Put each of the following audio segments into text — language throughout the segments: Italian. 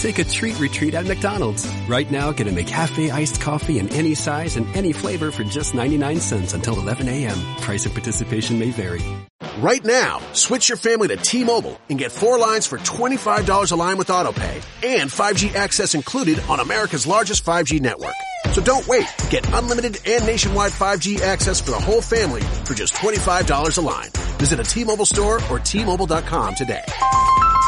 Take a treat retreat at McDonald's. Right now, get a McCafe iced coffee in any size and any flavor for just 99 cents until 11 a.m. Price and participation may vary. Right now, switch your family to T-Mobile and get 4 lines for $25 a line with AutoPay and 5G access included on America's largest 5G network. So don't wait. Get unlimited and nationwide 5G access for the whole family for just $25 a line. Visit a T-Mobile store or T-Mobile.com today.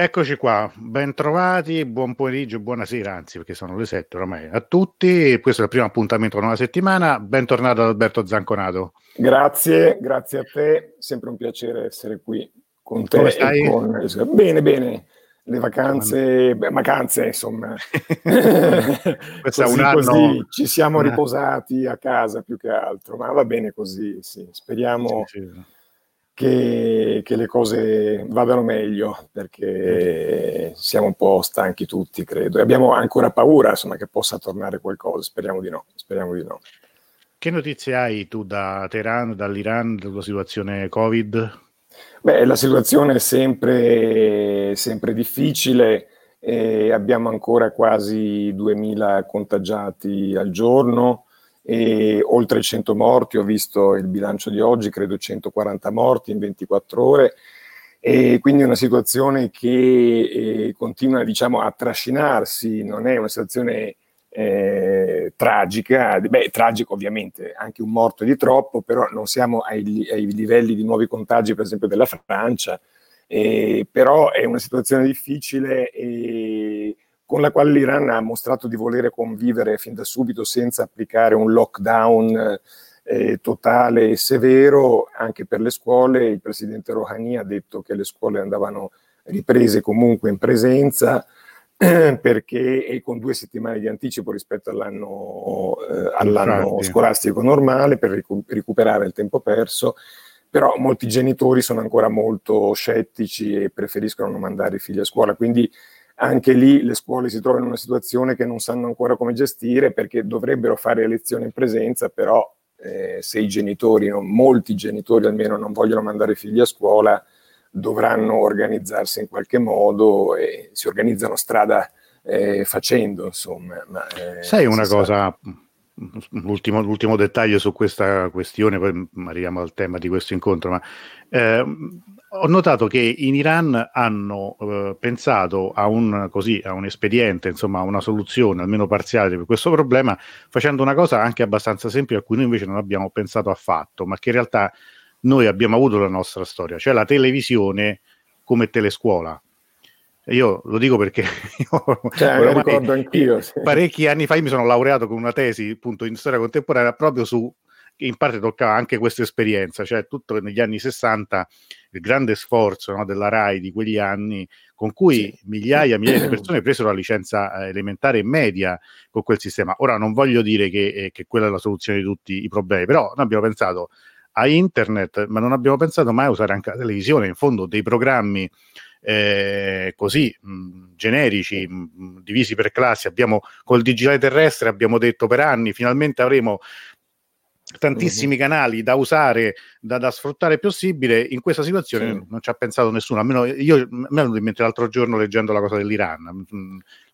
Eccoci qua, bentrovati, buon pomeriggio, buonasera, anzi perché sono le 7 oramai a tutti, questo è il primo appuntamento della nuova settimana, bentornato ad Alberto Zanconato. Grazie, grazie a te, sempre un piacere essere qui con te. Come stai? Bene, bene, le vacanze, vacanze insomma, così ci siamo riposati a casa più che altro, ma va bene così, sì, speriamo... Sì. Che le cose vadano meglio, perché siamo un po' stanchi tutti, credo, e abbiamo ancora paura, insomma, che possa tornare qualcosa, speriamo di no. Che notizie hai tu da Teheran, dall'Iran, della situazione Covid? Beh, la situazione è sempre difficile, abbiamo ancora quasi 2000 contagiati al giorno, e oltre 100 morti, ho visto il bilancio di oggi, credo 140 morti in 24 ore, e quindi è una situazione che continua, diciamo, a trascinarsi, non è una situazione tragica, beh, tragico ovviamente, anche un morto di troppo, però non siamo ai livelli di nuovi contagi, per esempio, della Francia, però è una situazione difficile e... con la quale l'Iran ha mostrato di volere convivere fin da subito senza applicare un lockdown totale e severo anche per le scuole. Il presidente Rouhani ha detto che le scuole andavano riprese comunque in presenza perché è con 2 settimane di anticipo rispetto all'anno scolastico normale per recuperare il tempo perso, però molti genitori sono ancora molto scettici e preferiscono non mandare i figli a scuola, quindi anche lì le scuole si trovano in una situazione che non sanno ancora come gestire, perché dovrebbero fare lezioni in presenza, però se i genitori, molti genitori almeno, non vogliono mandare i figli a scuola, dovranno organizzarsi in qualche modo e si organizzano strada facendo, insomma. Ma, sai una cosa, l'ultimo dettaglio su questa questione, poi arriviamo al tema di questo incontro, ma... ho notato che in Iran hanno pensato a un espediente, insomma, a una soluzione almeno parziale per questo problema, facendo una cosa anche abbastanza semplice a cui noi invece non abbiamo pensato affatto, ma che in realtà noi abbiamo avuto la nostra storia, cioè la televisione come telescuola. Io lo dico perché lo ricordo anch'io, sì. Parecchi anni fa io mi sono laureato con una tesi, appunto, in storia contemporanea proprio su, in parte toccava anche questa esperienza, cioè tutto negli anni 60, il grande sforzo, no, della Rai di quegli anni, con cui sì, migliaia di persone presero la licenza elementare e media con quel sistema. Ora non voglio dire che quella è la soluzione di tutti i problemi, però noi abbiamo pensato a internet, ma non abbiamo pensato mai a usare anche la televisione, in fondo dei programmi così generici, divisi per classi. Abbiamo col digitale terrestre, abbiamo detto per anni, finalmente avremo tantissimi canali da usare, da sfruttare possibile. In questa situazione sì, non ci ha pensato nessuno, almeno io mi ero in mente l'altro giorno leggendo la cosa dell'Iran,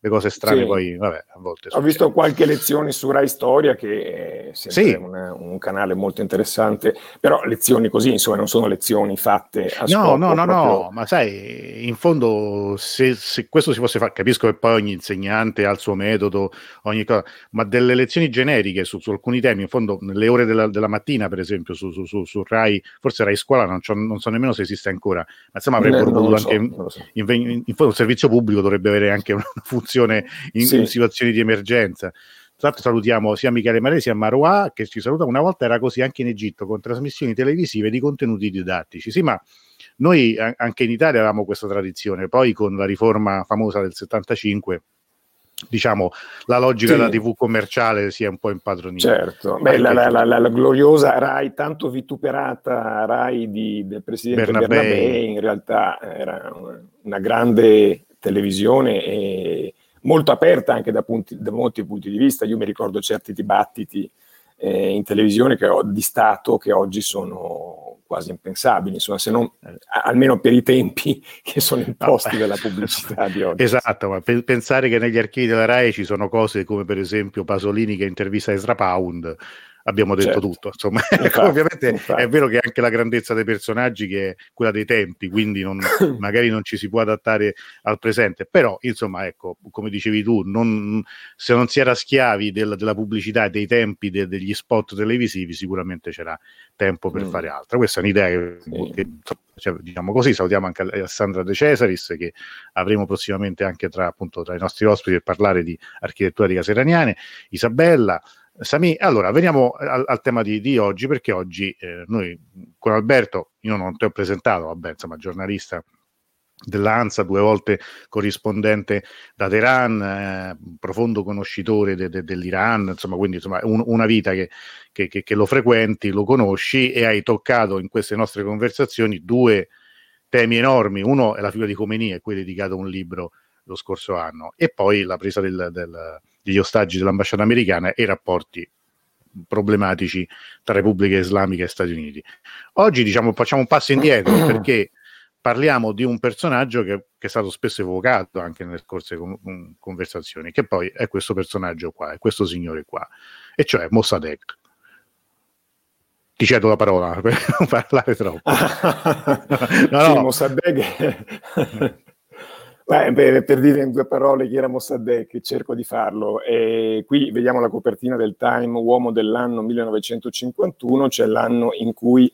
le cose strane, sì. Poi vabbè, a volte ho visto qualche lezione su Rai Storia, che è sempre sì, un canale molto interessante, però lezioni così, insomma, non sono lezioni fatte a scopo. No, ma sai, in fondo se questo si fosse fatto, capisco che poi ogni insegnante ha il suo metodo, ogni cosa, ma delle lezioni generiche su alcuni temi, in fondo nelle ore ore della mattina, per esempio, su Rai, forse Rai Scuola, non so nemmeno se esiste ancora, ma insomma avrebbe voluto in fondo un servizio pubblico dovrebbe avere anche una funzione in situazioni di emergenza. Tra l'altro salutiamo sia Michele Maresi sia Maroua, che ci saluta. Una volta era così anche in Egitto, con trasmissioni televisive di contenuti didattici. Sì, ma noi anche in Italia avevamo questa tradizione, poi con la riforma famosa del 75, diciamo, la logica della TV commerciale si è un po' impadronita. Certo, beh, la gloriosa Rai, tanto vituperata Rai del presidente Bernabei, in realtà era una grande televisione e molto aperta anche da molti punti di vista. Io mi ricordo certi dibattiti in televisione di Stato che oggi sono quasi impensabili, insomma, se non almeno per i tempi che sono imposti dalla pubblicità di oggi. Esatto, ma pensare che negli archivi della Rai ci sono cose come per esempio Pasolini che intervista Ezra Pound, abbiamo detto tutto, insomma. Infatti, ovviamente è vero che anche la grandezza dei personaggi che è quella dei tempi, quindi magari non ci si può adattare al presente, però insomma, ecco, come dicevi tu, se non si era schiavi della pubblicità e dei tempi degli spot televisivi, sicuramente c'era tempo per fare altro. Questa è un'idea che cioè, diciamo così. Salutiamo anche Alessandra De Cesaris, che avremo prossimamente anche tra i nostri ospiti, per parlare di architettura di Caseraniane. Isabella Sami. Allora, veniamo al tema di oggi, perché oggi noi con Alberto, io non ti ho presentato, insomma, giornalista dell'ANSA, 2 volte corrispondente da Teheran, profondo conoscitore dell'Iran, insomma, quindi insomma una vita che lo frequenti, lo conosci, e hai toccato in queste nostre conversazioni 2 temi enormi. Uno è la figura di Khomeini, a cui è dedicato un libro lo scorso anno, e poi la presa degli ostaggi dell'ambasciata americana e i rapporti problematici tra Repubblica Islamica e Stati Uniti. Oggi, diciamo, facciamo un passo indietro, perché parliamo di un personaggio che è stato spesso evocato anche nelle scorse conversazioni, che poi è questo personaggio qua, è questo signore qua, e cioè Mossadegh. Ti cedo la parola per non parlare troppo. No. Sì, Mossadegh... Beh, per dire in 2 parole chi era Mossadegh, cerco di farlo. Qui vediamo la copertina del Time, uomo dell'anno 1951, cioè l'anno in cui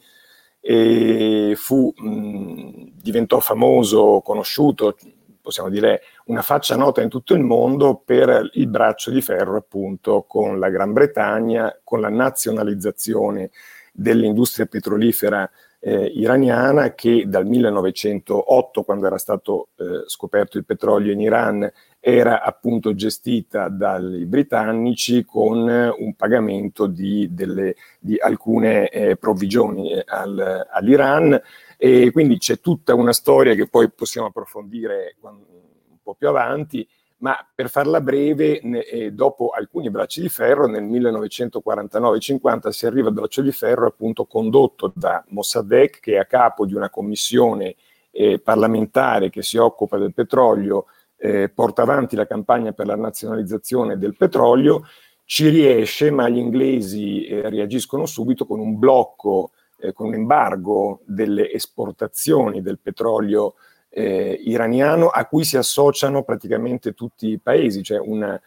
diventò famoso, conosciuto, possiamo dire una faccia nota in tutto il mondo per il braccio di ferro, appunto, con la Gran Bretagna, con la nazionalizzazione dell'industria petrolifera iraniana, che dal 1908, quando era stato scoperto il petrolio in Iran, era appunto gestita dai britannici con un pagamento di alcune provvigioni all'Iran. E quindi c'è tutta una storia che poi possiamo approfondire un po' più avanti, ma per farla breve, dopo alcuni bracci di ferro, nel 1949-50 si arriva al braccio di ferro appunto condotto da Mossadegh, che è a capo di una commissione parlamentare che si occupa del petrolio, porta avanti la campagna per la nazionalizzazione del petrolio, ci riesce, ma gli inglesi reagiscono subito con un blocco, con un embargo delle esportazioni del petrolio iraniano, a cui si associano praticamente tutti i paesi. Cioè una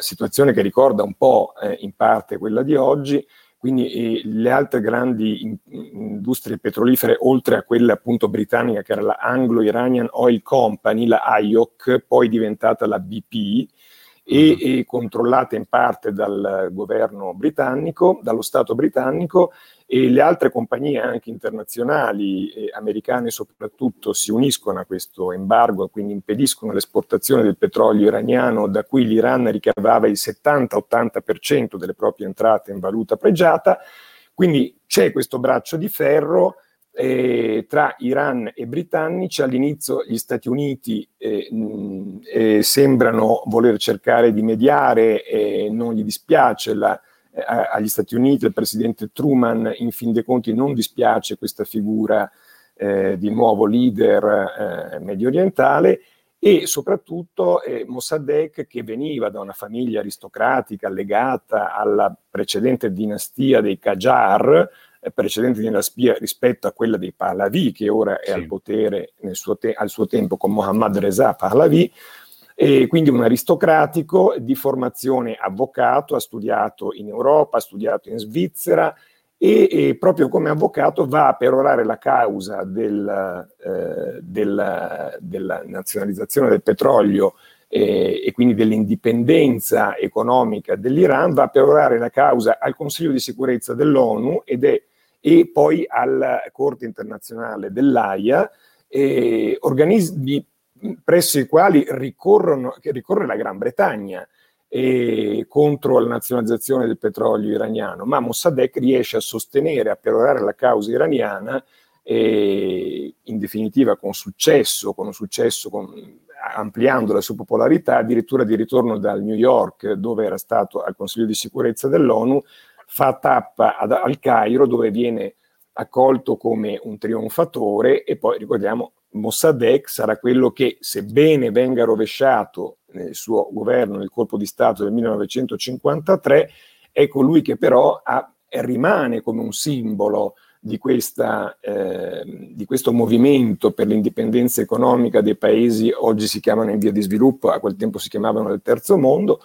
situazione che ricorda un po' in parte quella di oggi. Quindi le altre grandi industrie petrolifere, oltre a quella appunto britannica, che era la Anglo-Iranian Oil Company, la AIOC, poi diventata la BP, e controllate in parte dal governo britannico, dallo Stato britannico, e le altre compagnie anche internazionali, americane soprattutto, si uniscono a questo embargo e quindi impediscono l'esportazione del petrolio iraniano, da cui l'Iran ricavava il 70-80% delle proprie entrate in valuta pregiata. Quindi c'è questo braccio di ferro tra Iran e britannici. All'inizio gli Stati Uniti sembrano voler cercare di mediare, non gli dispiace agli Stati Uniti, il presidente Truman in fin dei conti non dispiace questa figura di nuovo leader medio orientale, e soprattutto Mossadegh, che veniva da una famiglia aristocratica legata alla precedente dinastia dei Qajar, precedente nella spia rispetto a quella dei Pahlavi, che ora è al potere al suo tempo con Mohammad Reza Pahlavi, E quindi un aristocratico di formazione avvocato, ha studiato in Europa, ha studiato in Svizzera e proprio come avvocato va a perorare la causa della nazionalizzazione del petrolio e quindi dell'indipendenza economica dell'Iran, va a perorare la causa al Consiglio di Sicurezza dell'ONU e poi alla Corte Internazionale dell'AIA, organismi presso i quali ricorre la Gran Bretagna contro la nazionalizzazione del petrolio iraniano, ma Mossadegh riesce a sostenere, a perorare la causa iraniana, in definitiva con successo, ampliando la sua popolarità, addirittura di ritorno dal New York, dove era stato al Consiglio di Sicurezza dell'ONU, fa tappa al Cairo, dove viene accolto come un trionfatore, e poi ricordiamo Mossadegh sarà quello che, sebbene venga rovesciato nel suo governo, nel colpo di Stato del 1953, è colui che però rimane come un simbolo di questo movimento per l'indipendenza economica dei paesi, oggi si chiamano in via di sviluppo, a quel tempo si chiamavano del terzo mondo,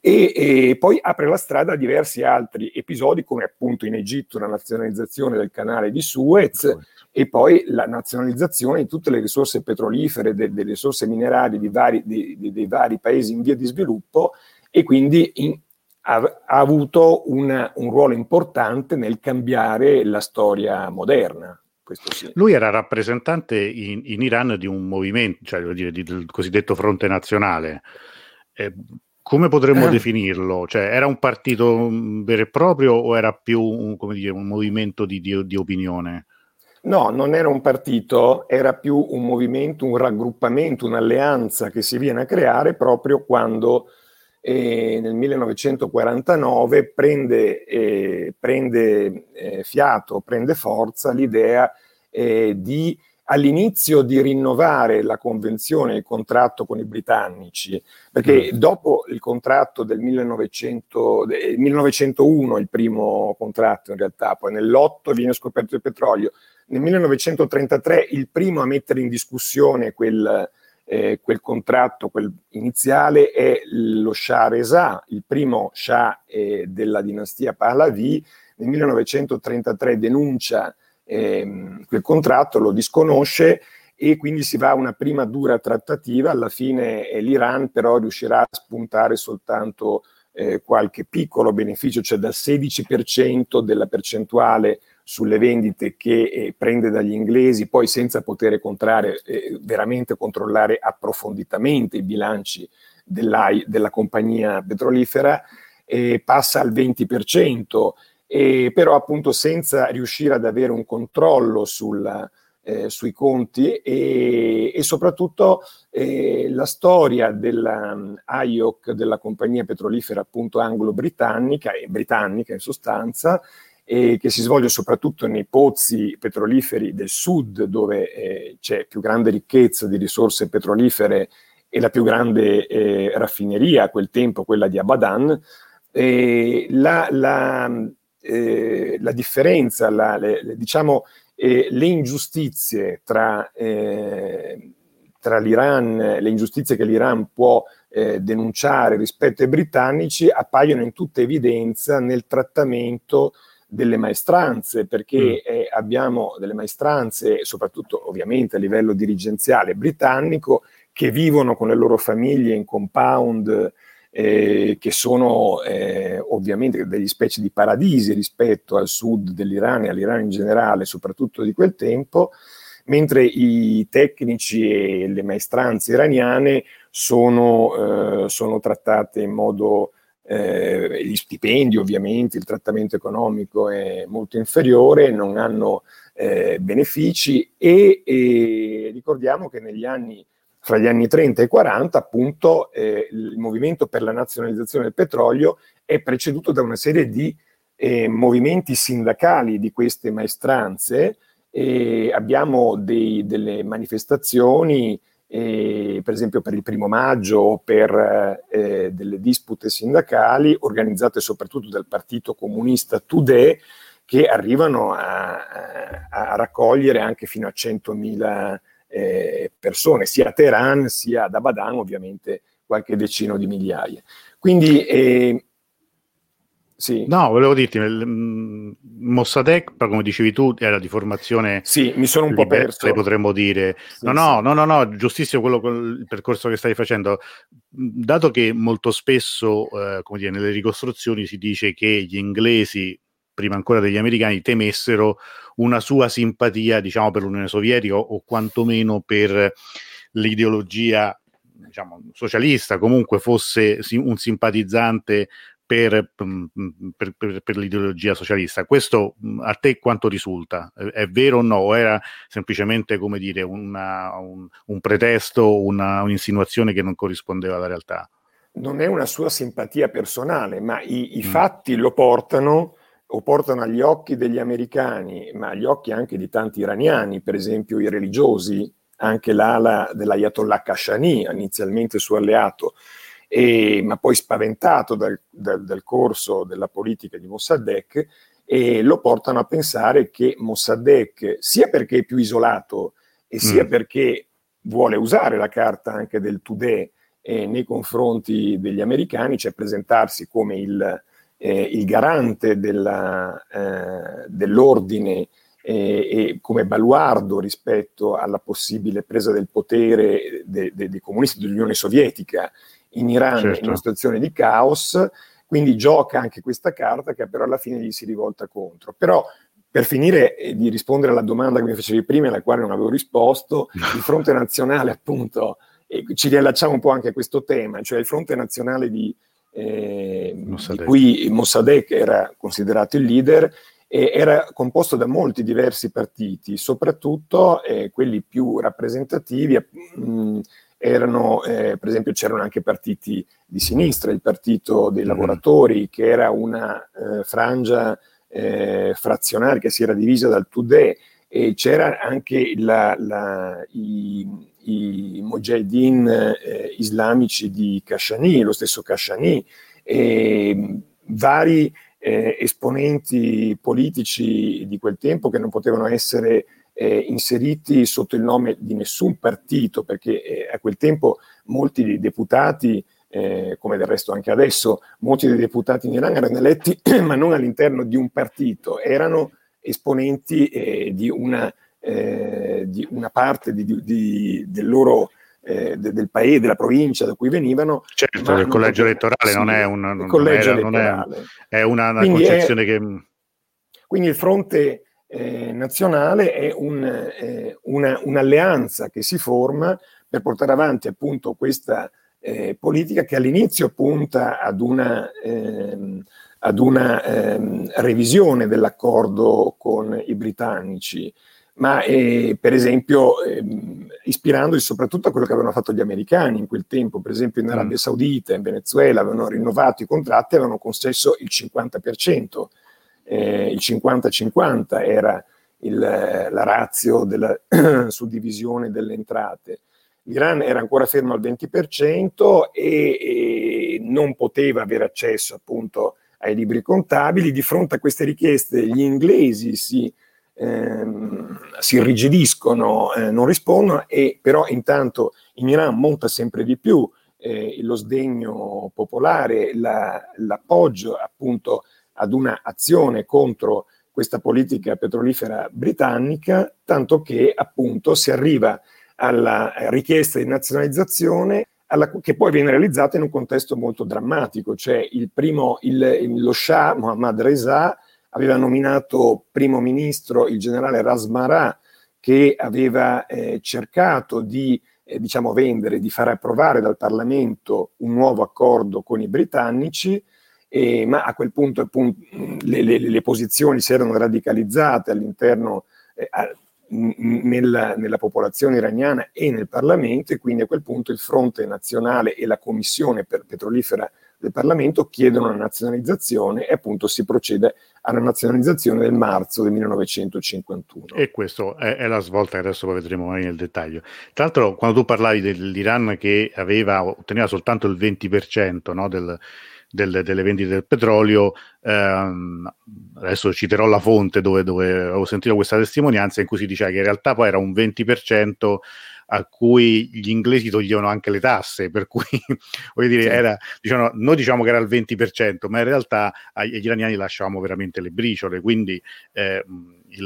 e poi apre la strada a diversi altri episodi, come appunto in Egitto la nazionalizzazione del canale di Suez e poi la nazionalizzazione di tutte le risorse petrolifere, delle risorse minerarie dei vari paesi in via di sviluppo, e quindi ha avuto un ruolo importante nel cambiare la storia moderna. Sì. Lui era rappresentante in Iran di un movimento, cioè del cosiddetto fronte nazionale. Come potremmo definirlo? Cioè, era un partito vero e proprio o era più un movimento di opinione? No, non era un partito, era più un movimento, un raggruppamento, un'alleanza che si viene a creare proprio quando nel 1949 prende fiato, prende forza l'idea di all'inizio di rinnovare la convenzione, il contratto con i britannici, perché dopo il contratto del 1901, il primo contratto in realtà, poi nell'8 viene scoperto il petrolio, nel 1933 il primo a mettere in discussione quel contratto, quel iniziale, è lo Shah Reza, il primo Shah della dinastia Pahlavi, nel 1933 denuncia quel contratto, lo disconosce e quindi si va a una prima dura trattativa. Alla fine l'Iran però riuscirà a spuntare soltanto qualche piccolo beneficio, cioè dal 16% della percentuale sulle vendite che prende dagli inglesi, poi senza poter veramente controllare approfonditamente i bilanci della compagnia petrolifera, passa al 20%. Però appunto senza riuscire ad avere un controllo sui conti e soprattutto la storia dell'AIOC, della compagnia petrolifera appunto anglo-britannica e britannica in sostanza, che si svolge soprattutto nei pozzi petroliferi del sud, dove c'è più grande ricchezza di risorse petrolifere e la più grande raffineria a quel tempo, quella di Abadan. La differenza, le ingiustizie tra l'Iran, le ingiustizie che l'Iran può denunciare rispetto ai britannici appaiono in tutta evidenza nel trattamento delle maestranze, perché abbiamo delle maestranze, soprattutto ovviamente a livello dirigenziale britannico, che vivono con le loro famiglie in compound che sono ovviamente degli specie di paradisi rispetto al sud dell'Iran e all'Iran in generale, soprattutto di quel tempo, mentre i tecnici e le maestranze iraniane sono trattate in modo, gli stipendi ovviamente, il trattamento economico è molto inferiore, non hanno benefici e ricordiamo che fra gli anni 30 e 40, appunto, il movimento per la nazionalizzazione del petrolio è preceduto da una serie di movimenti sindacali di queste maestranze. Abbiamo delle manifestazioni, per esempio per il 1 maggio, o per delle dispute sindacali organizzate soprattutto dal partito comunista Tudeh, che arrivano a raccogliere anche fino a 100.000 persone, sia a Teheran sia ad Abadan, ovviamente qualche decino di migliaia. Quindi sì. No, volevo dirti, Mossadegh, come dicevi tu, era di formazione. Sì, mi sono un po' perso. Potremmo dire. Sì, no, giustissimo il percorso che stai facendo. Dato che molto spesso, come dire, nelle ricostruzioni si dice che gli inglesi, prima ancora degli americani, temessero una sua simpatia, diciamo, per l'Unione Sovietica o quantomeno per l'ideologia, diciamo, socialista, comunque fosse un simpatizzante per l'ideologia socialista. Questo a te quanto risulta? È vero o no? Era semplicemente, come dire, un pretesto, un'insinuazione che non corrispondeva alla realtà? Non è una sua simpatia personale, ma i fatti lo portano, o portano agli occhi degli americani, ma agli occhi anche di tanti iraniani, per esempio i religiosi, anche l'ala dell'Ayatollah Khashoggi, inizialmente suo alleato, ma poi spaventato dal corso della politica di Mossadegh, e lo portano a pensare che Mossadegh, sia perché è più isolato e sia perché vuole usare la carta anche del Tudeh nei confronti degli americani, cioè presentarsi come il garante dell'ordine e come baluardo rispetto alla possibile presa del potere dei comunisti dell'Unione Sovietica in Iran, certo, in una situazione di caos. Quindi gioca anche questa carta, che però alla fine gli si rivolta contro. Però, per finire di rispondere alla domanda che mi facevi prima, alla quale non avevo risposto, il fronte nazionale, appunto, e ci riallacciamo un po' anche a questo tema, cioè il fronte nazionale di cui Mossadegh era considerato il leader, era composto da molti diversi partiti, soprattutto quelli più rappresentativi erano, per esempio, c'erano anche partiti di sinistra, il Partito dei Lavoratori, che era una frangia frazionaria che si era divisa dal Tudeh, e c'era anche i mujahideen islamici di Khashoggi, lo stesso Khashoggi, e vari esponenti politici di quel tempo che non potevano essere inseriti sotto il nome di nessun partito, perché a quel tempo molti dei deputati, come del resto anche adesso, molti dei deputati in Iran erano eletti ma non all'interno di un partito, erano esponenti di una parte del loro del paese, della provincia da cui venivano. Certo, il collegio elettorale non è una concezione che... Quindi il fronte nazionale è un'alleanza che si forma per portare avanti, appunto, questa politica che all'inizio punta ad una revisione dell'accordo con i britannici, ma per esempio ispirandosi soprattutto a quello che avevano fatto gli americani in quel tempo, per esempio in Arabia Saudita, in Venezuela, avevano rinnovato i contratti e avevano concesso il 50%. Il 50-50 era la ratio della suddivisione delle entrate. L'Iran era ancora fermo al 20% e non poteva avere accesso, appunto, ai libri contabili. Di fronte a queste richieste gli inglesi si irrigidiscono, non rispondono, e però intanto in Iran monta sempre di più lo sdegno popolare, l'appoggio, appunto, ad una azione contro questa politica petrolifera britannica, tanto che, appunto, si arriva alla richiesta di nazionalizzazione, che poi viene realizzata in un contesto molto drammatico. Cioè lo Shah Mohammad Reza aveva nominato primo ministro il generale Rasmara, che aveva cercato di vendere, di far approvare dal Parlamento un nuovo accordo con i britannici. Ma a quel punto, appunto, le posizioni si erano radicalizzate all'interno, nella popolazione iraniana e nel Parlamento, e quindi a quel punto il fronte nazionale e la commissione petrolifera del Parlamento chiedono la nazionalizzazione, e appunto si procede alla nazionalizzazione del marzo del 1951. E questo è la svolta che adesso poi vedremo mai nel dettaglio. Tra l'altro, quando tu parlavi dell'Iran che otteneva soltanto il 20%, no, del delle vendite del petrolio. Adesso citerò la fonte dove ho sentito questa testimonianza, in cui si diceva che in realtà poi era un 20% a cui gli inglesi toglievano anche le tasse, per cui voglio dire, sì, era, diciamo, noi diciamo che era il 20%, ma in realtà agli iraniani lasciavamo veramente le briciole, quindi questa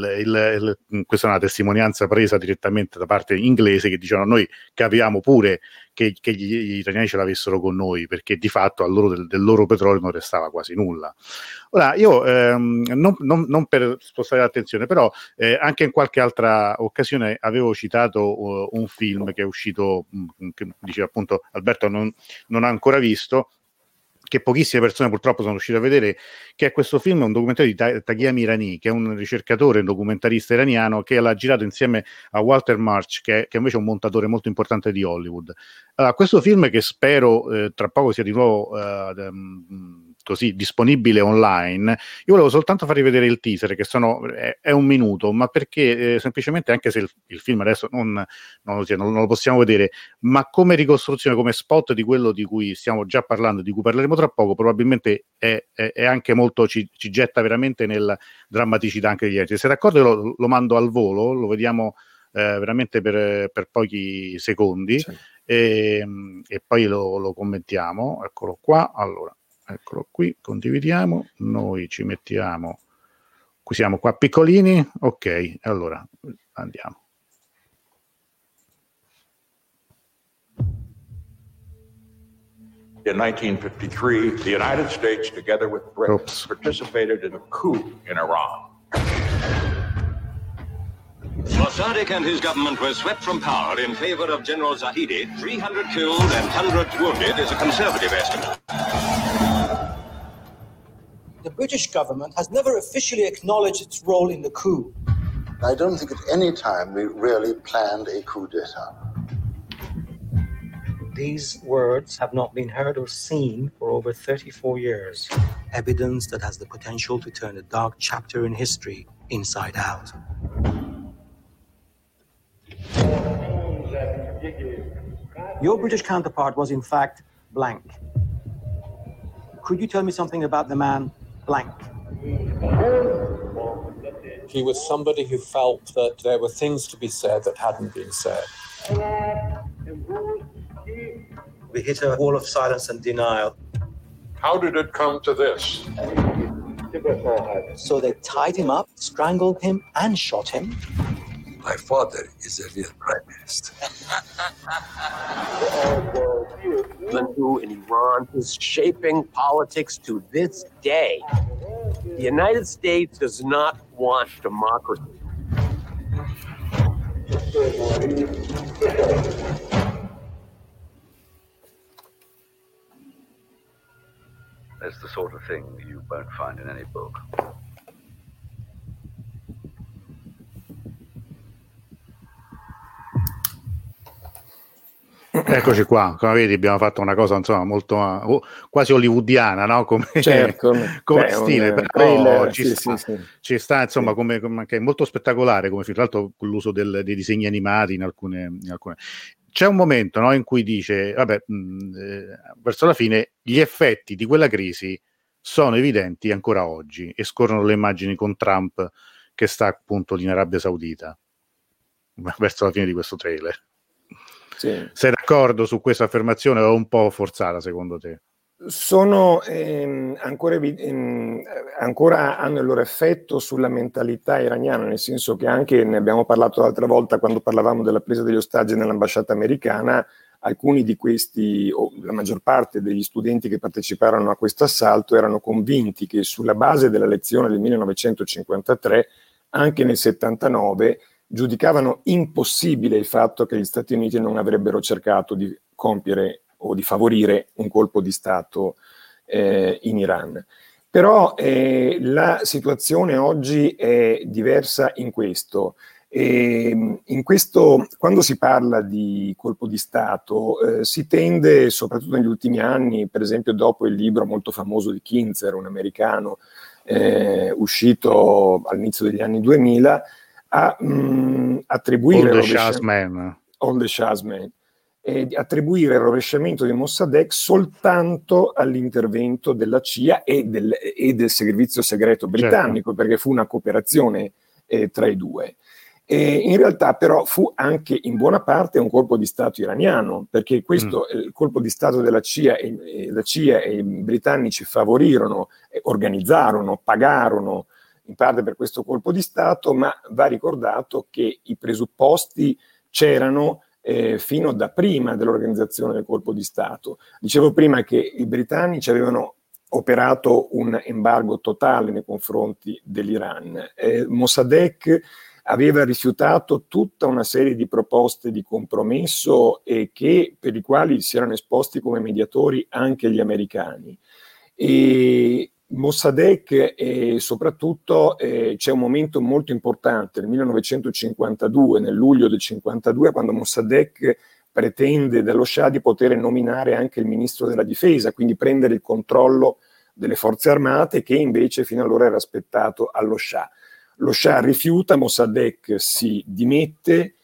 è una testimonianza presa direttamente da parte inglese, che dicevano: noi capiamo pure che gli italiani ce l'avessero con noi, perché di fatto a loro del loro petrolio non restava quasi nulla. Ora io non per spostare l'attenzione, però anche in qualche altra occasione avevo citato un film che è uscito, che diceva appunto Alberto non ha ancora visto, che pochissime persone purtroppo sono riuscite a vedere, che è questo film, un documentario di Taghia Mirani, che è un ricercatore, un documentarista iraniano, che l'ha girato insieme a Walter Murch, che è invece è un montatore molto importante di Hollywood. Allora, questo film, che spero tra poco sia di nuovo così disponibile online, io volevo soltanto farvi vedere il teaser, che è un minuto, ma perché semplicemente, anche se il film adesso non lo possiamo vedere, ma come ricostruzione, come spot di quello di cui stiamo già parlando, di cui parleremo tra poco, probabilmente è anche molto, ci getta veramente nella drammaticità anche degli eventi. Se d'accordo lo mando al volo, lo vediamo veramente per pochi secondi, sì, e poi lo commentiamo. Eccolo qua, allora. Eccolo qui, condividiamo, noi ci mettiamo, qui siamo qua piccolini, ok, allora andiamo. In 1953, the United States, together with Britain, participated in a coup in Iran. Mossadegh and his government were swept from power in favor of General Zahedi. 300 killed and hundreds wounded is a conservative estimate. The British government has never officially acknowledged its role in the coup. I don't think at any time we really planned a coup d'etat. These words have not been heard or seen for over 34 years. Evidence that has the potential to turn a dark chapter in history inside out. Your British counterpart was, in fact, blank. Could you tell me something about the man blank? He was somebody who felt that there were things to be said that hadn't been said. We hit a wall of silence and denial. How did it come to this? So they tied him up, strangled him, and shot him. My father is a real prime minister. The coup in Iran is shaping politics to this day. The United States does not want democracy. That's the sort of thing you won't find in any book. Eccoci qua, come vedi abbiamo fatto una cosa insomma molto quasi hollywoodiana, no? Come, certo, come stile, però ci sta insomma, sì, come che è molto spettacolare come film, tra l'altro con l'uso dei disegni animati in alcune. C'è un momento, no, in cui dice, vabbè, verso la fine gli effetti di quella crisi sono evidenti ancora oggi, e scorrono le immagini con Trump che sta appunto in Arabia Saudita, verso la fine di questo trailer. Sì. Sei d'accordo su questa affermazione o un po' forzata secondo te? Sono ancora hanno il loro effetto sulla mentalità iraniana, nel senso che anche, ne abbiamo parlato l'altra volta quando parlavamo della presa degli ostaggi nell'ambasciata americana, alcuni di questi, o la maggior parte degli studenti che parteciparono a questo assalto, erano convinti che sulla base della lezione del 1953, anche nel 79, giudicavano impossibile il fatto che gli Stati Uniti non avrebbero cercato di compiere o di favorire un colpo di Stato in Iran. Però la situazione oggi è diversa in questo. In questo, quando si parla di colpo di Stato, si tende, soprattutto negli ultimi anni, per esempio dopo il libro molto famoso di Kinzer, un americano, uscito all'inizio degli anni 2000, a attribuire All the Shah's Men, di attribuire il rovesciamento di Mossadegh soltanto all'intervento della CIA e del servizio segreto britannico, certo, perché fu una cooperazione tra i due. E in realtà però fu anche in buona parte un colpo di Stato iraniano, perché questo il colpo di Stato della CIA, e i britannici favorirono, organizzarono, pagarono in parte per questo colpo di Stato, ma va ricordato che i presupposti c'erano fino da prima dell'organizzazione del colpo di Stato. Dicevo prima che i britannici avevano operato un embargo totale nei confronti dell'Iran. Mossadegh aveva rifiutato tutta una serie di proposte di compromesso per i quali si erano esposti come mediatori anche gli americani. E Mossadegh, soprattutto c'è un momento molto importante, nel 1952, nel luglio del 52, quando Mossadegh pretende dallo Shah di poter nominare anche il ministro della difesa, quindi prendere il controllo delle forze armate, che invece fino allora era aspettato allo Shah. Lo Shah rifiuta, Mossadegh si dimette,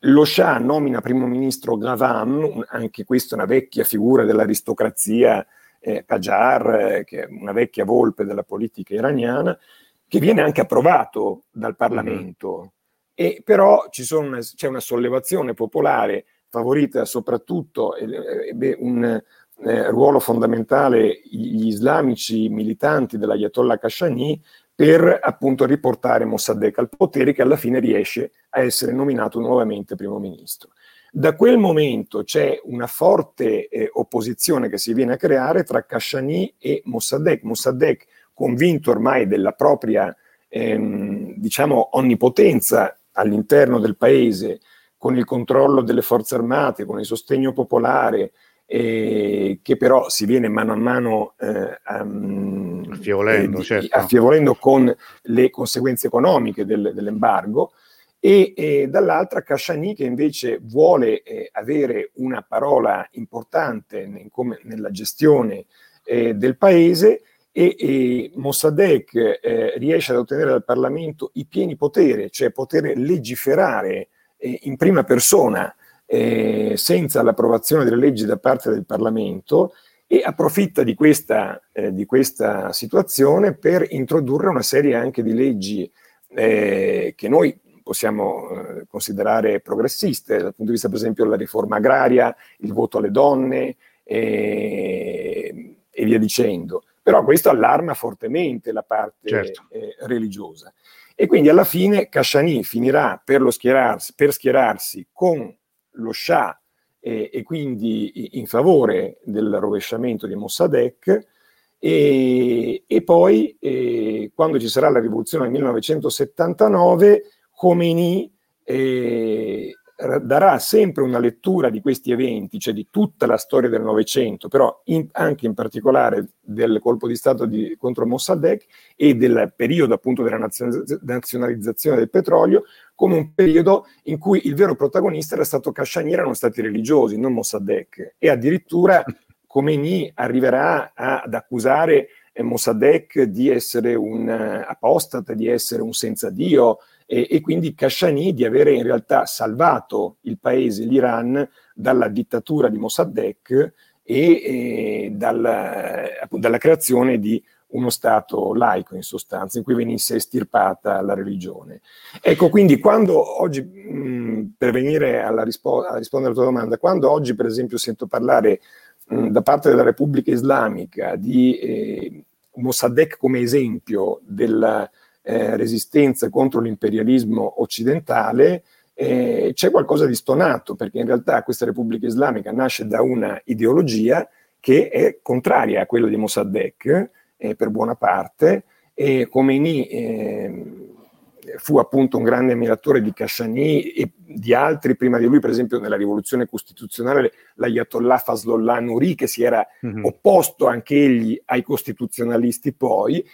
lo Shah nomina primo ministro Ghavam, anche questa è una vecchia figura dell'aristocrazia Qajar, che è una vecchia volpe della politica iraniana, che viene anche approvato dal Parlamento. E però c'è una sollevazione popolare favorita soprattutto, ruolo fondamentale gli islamici militanti dell'Ayatollah Khashoggi, per appunto riportare Mossadegh al potere, che alla fine riesce a essere nominato nuovamente primo ministro. Da quel momento c'è una forte opposizione che si viene a creare tra Khashoggi e Mossadegh. Mossadegh, convinto ormai della propria onnipotenza all'interno del paese, con il controllo delle forze armate, con il sostegno popolare, che però si viene mano a mano affievolendo con le conseguenze economiche dell'embargo, e dall'altra Khashoggi, che invece vuole avere una parola importante nella gestione del paese, e Mossadegh riesce ad ottenere dal Parlamento i pieni poteri, cioè poter legiferare in prima persona, senza l'approvazione delle leggi da parte del Parlamento, e approfitta di questa situazione per introdurre una serie anche di leggi che noi possiamo considerare progressiste, dal punto di vista per esempio della riforma agraria, il voto alle donne e via dicendo. Però questo allarma fortemente la parte, certo, religiosa. E quindi alla fine Khashoggi finirà per schierarsi con lo Shah e quindi in favore del rovesciamento di Mossadegh, e poi quando ci sarà la rivoluzione del 1979, Khomeini darà sempre una lettura di questi eventi, cioè di tutta la storia del Novecento, però anche in particolare del colpo di Stato contro Mossadegh e del periodo appunto della nazionalizzazione del petrolio, come un periodo in cui il vero protagonista era stato Khashoggi, erano stati religiosi, non Mossadegh, e addirittura Khomeini arriverà ad accusare Mossadegh di essere un apostata, di essere un senza Dio, e quindi Khashoggi di avere in realtà salvato il paese, l'Iran, dalla dittatura di Mossadegh e dalla creazione di uno stato laico, in sostanza, in cui venisse estirpata la religione. Ecco, quindi quando oggi, per venire a rispondere alla tua domanda, quando oggi per esempio sento parlare da parte della Repubblica Islamica di Mossadegh come esempio della resistenza contro l'imperialismo occidentale, c'è qualcosa di stonato, perché in realtà questa Repubblica Islamica nasce da una ideologia che è contraria a quella di Mossadegh, per buona parte, e Khomeini fu appunto un grande ammiratore di Khashoggi e di altri prima di lui, per esempio nella rivoluzione costituzionale l'ayatollah Fazlollah Nuri, che si era opposto anche egli ai costituzionalisti poi,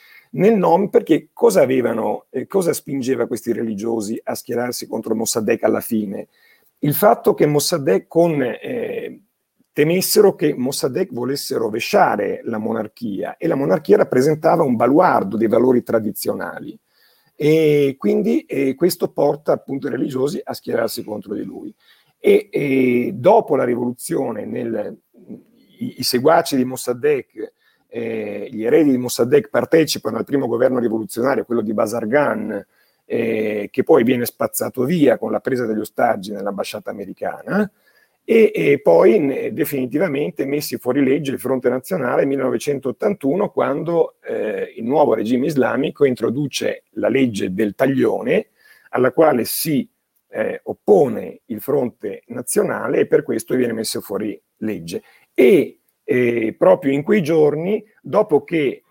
perché cosa avevano, cosa spingeva questi religiosi a schierarsi contro Mossadegh alla fine? Il fatto che Mossadegh temessero che Mossadegh volesse rovesciare la monarchia, e la monarchia rappresentava un baluardo dei valori tradizionali, e quindi questo porta appunto i religiosi a schierarsi contro di lui. E dopo la rivoluzione, i seguaci di Mossadegh, gli eredi di Mossadegh partecipano al primo governo rivoluzionario, quello di Bazargan, che poi viene spazzato via con la presa degli ostaggi nell'ambasciata americana, e poi definitivamente messi fuori legge il Fronte Nazionale 1981, quando il nuovo regime islamico introduce la legge del taglione, alla quale si oppone il Fronte Nazionale, e per questo viene messo fuori legge. E proprio in quei giorni, dopo che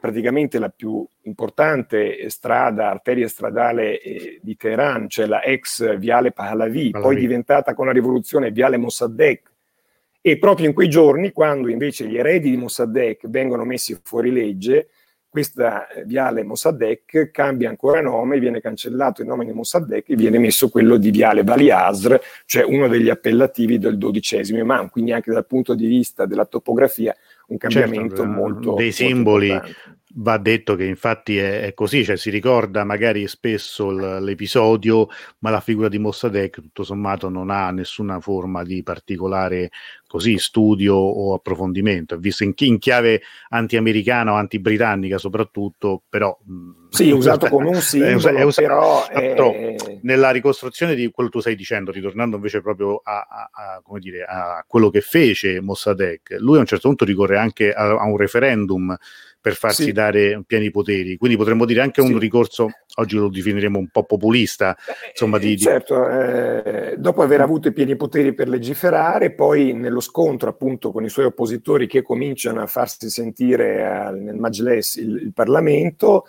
praticamente la più importante arteria stradale di Teheran, cioè la ex viale Pahlavi, poi diventata con la rivoluzione viale Mossadegh, e proprio in quei giorni, quando invece gli eredi di Mossadegh vengono messi fuori legge, questa viale Mossadegh cambia ancora nome, viene cancellato il nome di Mossadegh e viene messo quello di viale Bali Asr, cioè uno degli appellativi del XII imam, quindi anche dal punto di vista della topografia un cambiamento molto dei simboli importante. Va detto che infatti è così, cioè si ricorda magari spesso l'episodio, ma la figura di Mossadegh tutto sommato non ha nessuna forma di particolare così studio o approfondimento, è visto in chiave anti-americana o anti-britannica soprattutto, però sì, usato come un simbolo, però nella ricostruzione di quello tu stai dicendo, ritornando invece proprio a come dire, a quello che fece Mossadegh, lui a un certo punto ricorre anche a un referendum per farsi dare pieni poteri, quindi potremmo dire anche un ricorso, oggi lo definiremo un po' populista, insomma dopo aver avuto i pieni poteri per legiferare, poi nello scontro appunto con i suoi oppositori che cominciano a farsi sentire nel Majlis, il Parlamento,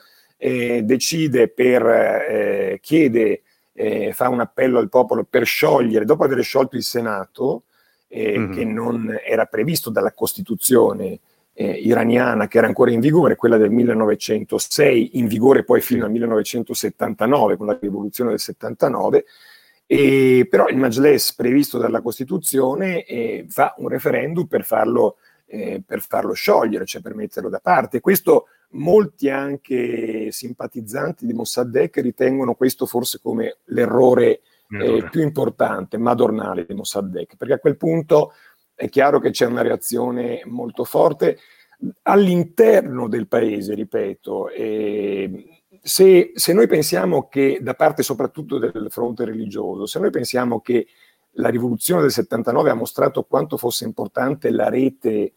fa un appello al popolo per sciogliere, dopo aver sciolto il Senato, che non era previsto dalla Costituzione iraniana, che era ancora in vigore, quella del 1906, in vigore poi fino al 1979, con la rivoluzione del 79, però il Majlis, previsto dalla Costituzione, fa un referendum per farlo sciogliere, cioè per metterlo da parte. Questo molti anche simpatizzanti di Mossadegh ritengono questo forse come l'errore più importante, madornale di Mossadegh, perché a quel punto è chiaro che c'è una reazione molto forte all'interno del paese, ripeto. Se noi pensiamo che, da parte soprattutto del fronte religioso, se noi pensiamo che la rivoluzione del 79 ha mostrato quanto fosse importante la rete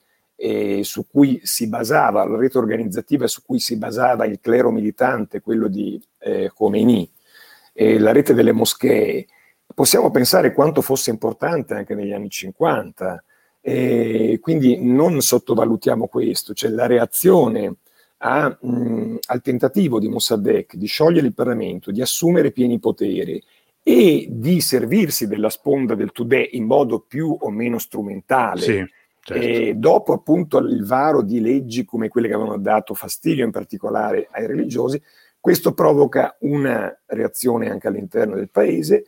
su cui si basava, la rete organizzativa su cui si basava il clero militante, quello di Khomeini, la rete delle moschee, possiamo pensare quanto fosse importante anche negli anni 50. Quindi non sottovalutiamo questo, cioè la reazione al tentativo di Mossadegh di sciogliere il Parlamento, di assumere pieni poteri e di servirsi della sponda del Tudeh in modo più o meno strumentale, dopo appunto il varo di leggi come quelle che avevano dato fastidio in particolare ai religiosi, questo provoca una reazione anche all'interno del paese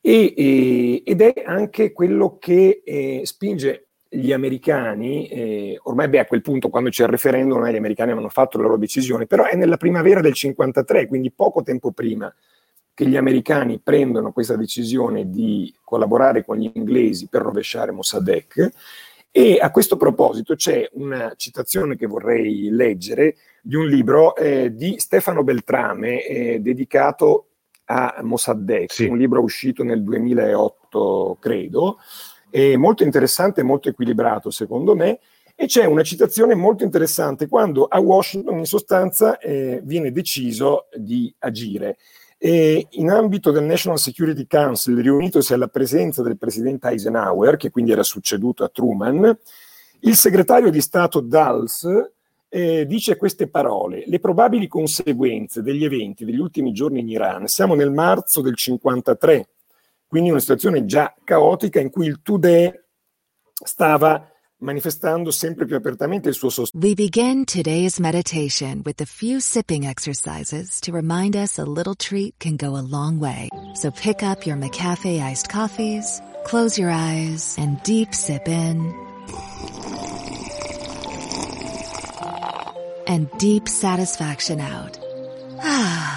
ed è anche quello che spinge gli americani, ormai a quel punto, quando c'è il referendum, ormai gli americani hanno fatto la loro decisione, però è nella primavera del 53, quindi poco tempo prima che gli americani prendono questa decisione di collaborare con gli inglesi per rovesciare Mossadegh. E a questo proposito c'è una citazione che vorrei leggere di un libro di Stefano Beltrame dedicato a Mossadegh, un libro uscito nel 2008, credo, molto interessante e molto equilibrato secondo me, e c'è una citazione molto interessante quando a Washington in sostanza viene deciso di agire. E in ambito del National Security Council, riunitosi alla presenza del presidente Eisenhower, che quindi era succeduto a Truman, il segretario di Stato Dulles dice queste parole: le probabili conseguenze degli eventi degli ultimi giorni in Iran, siamo nel marzo del 53, quindi una situazione già caotica in cui il Tudeh stava manifestando sempre più apertamente il suo sostegno. We begin today's meditation with a few sipping exercises to remind us a little treat can go a long way. So pick up your McCafe iced coffees, close your eyes, and deep sip in. And deep satisfaction out. Ah.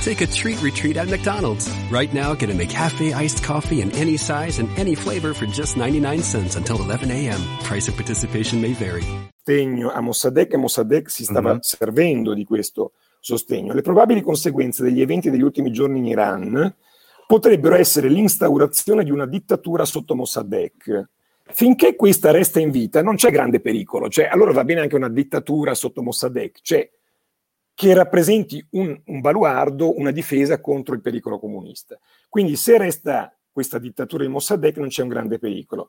Take a treat retreat at McDonald's. Right now, get a McCafe iced coffee in any size and any flavor for just 99 cents until 11 a.m. Price of participation may vary. Sostegno a Mossadegh, e Mossadegh si stava servendo di questo sostegno. Le probabili conseguenze degli eventi degli ultimi giorni in Iran potrebbero essere l'instaurazione di una dittatura sotto Mossadegh. Finché questa resta in vita non c'è grande pericolo, cioè allora va bene anche una dittatura sotto Mossadegh, cioè che rappresenti un baluardo, una difesa contro il pericolo comunista. Quindi se resta questa dittatura di Mossadegh non c'è un grande pericolo.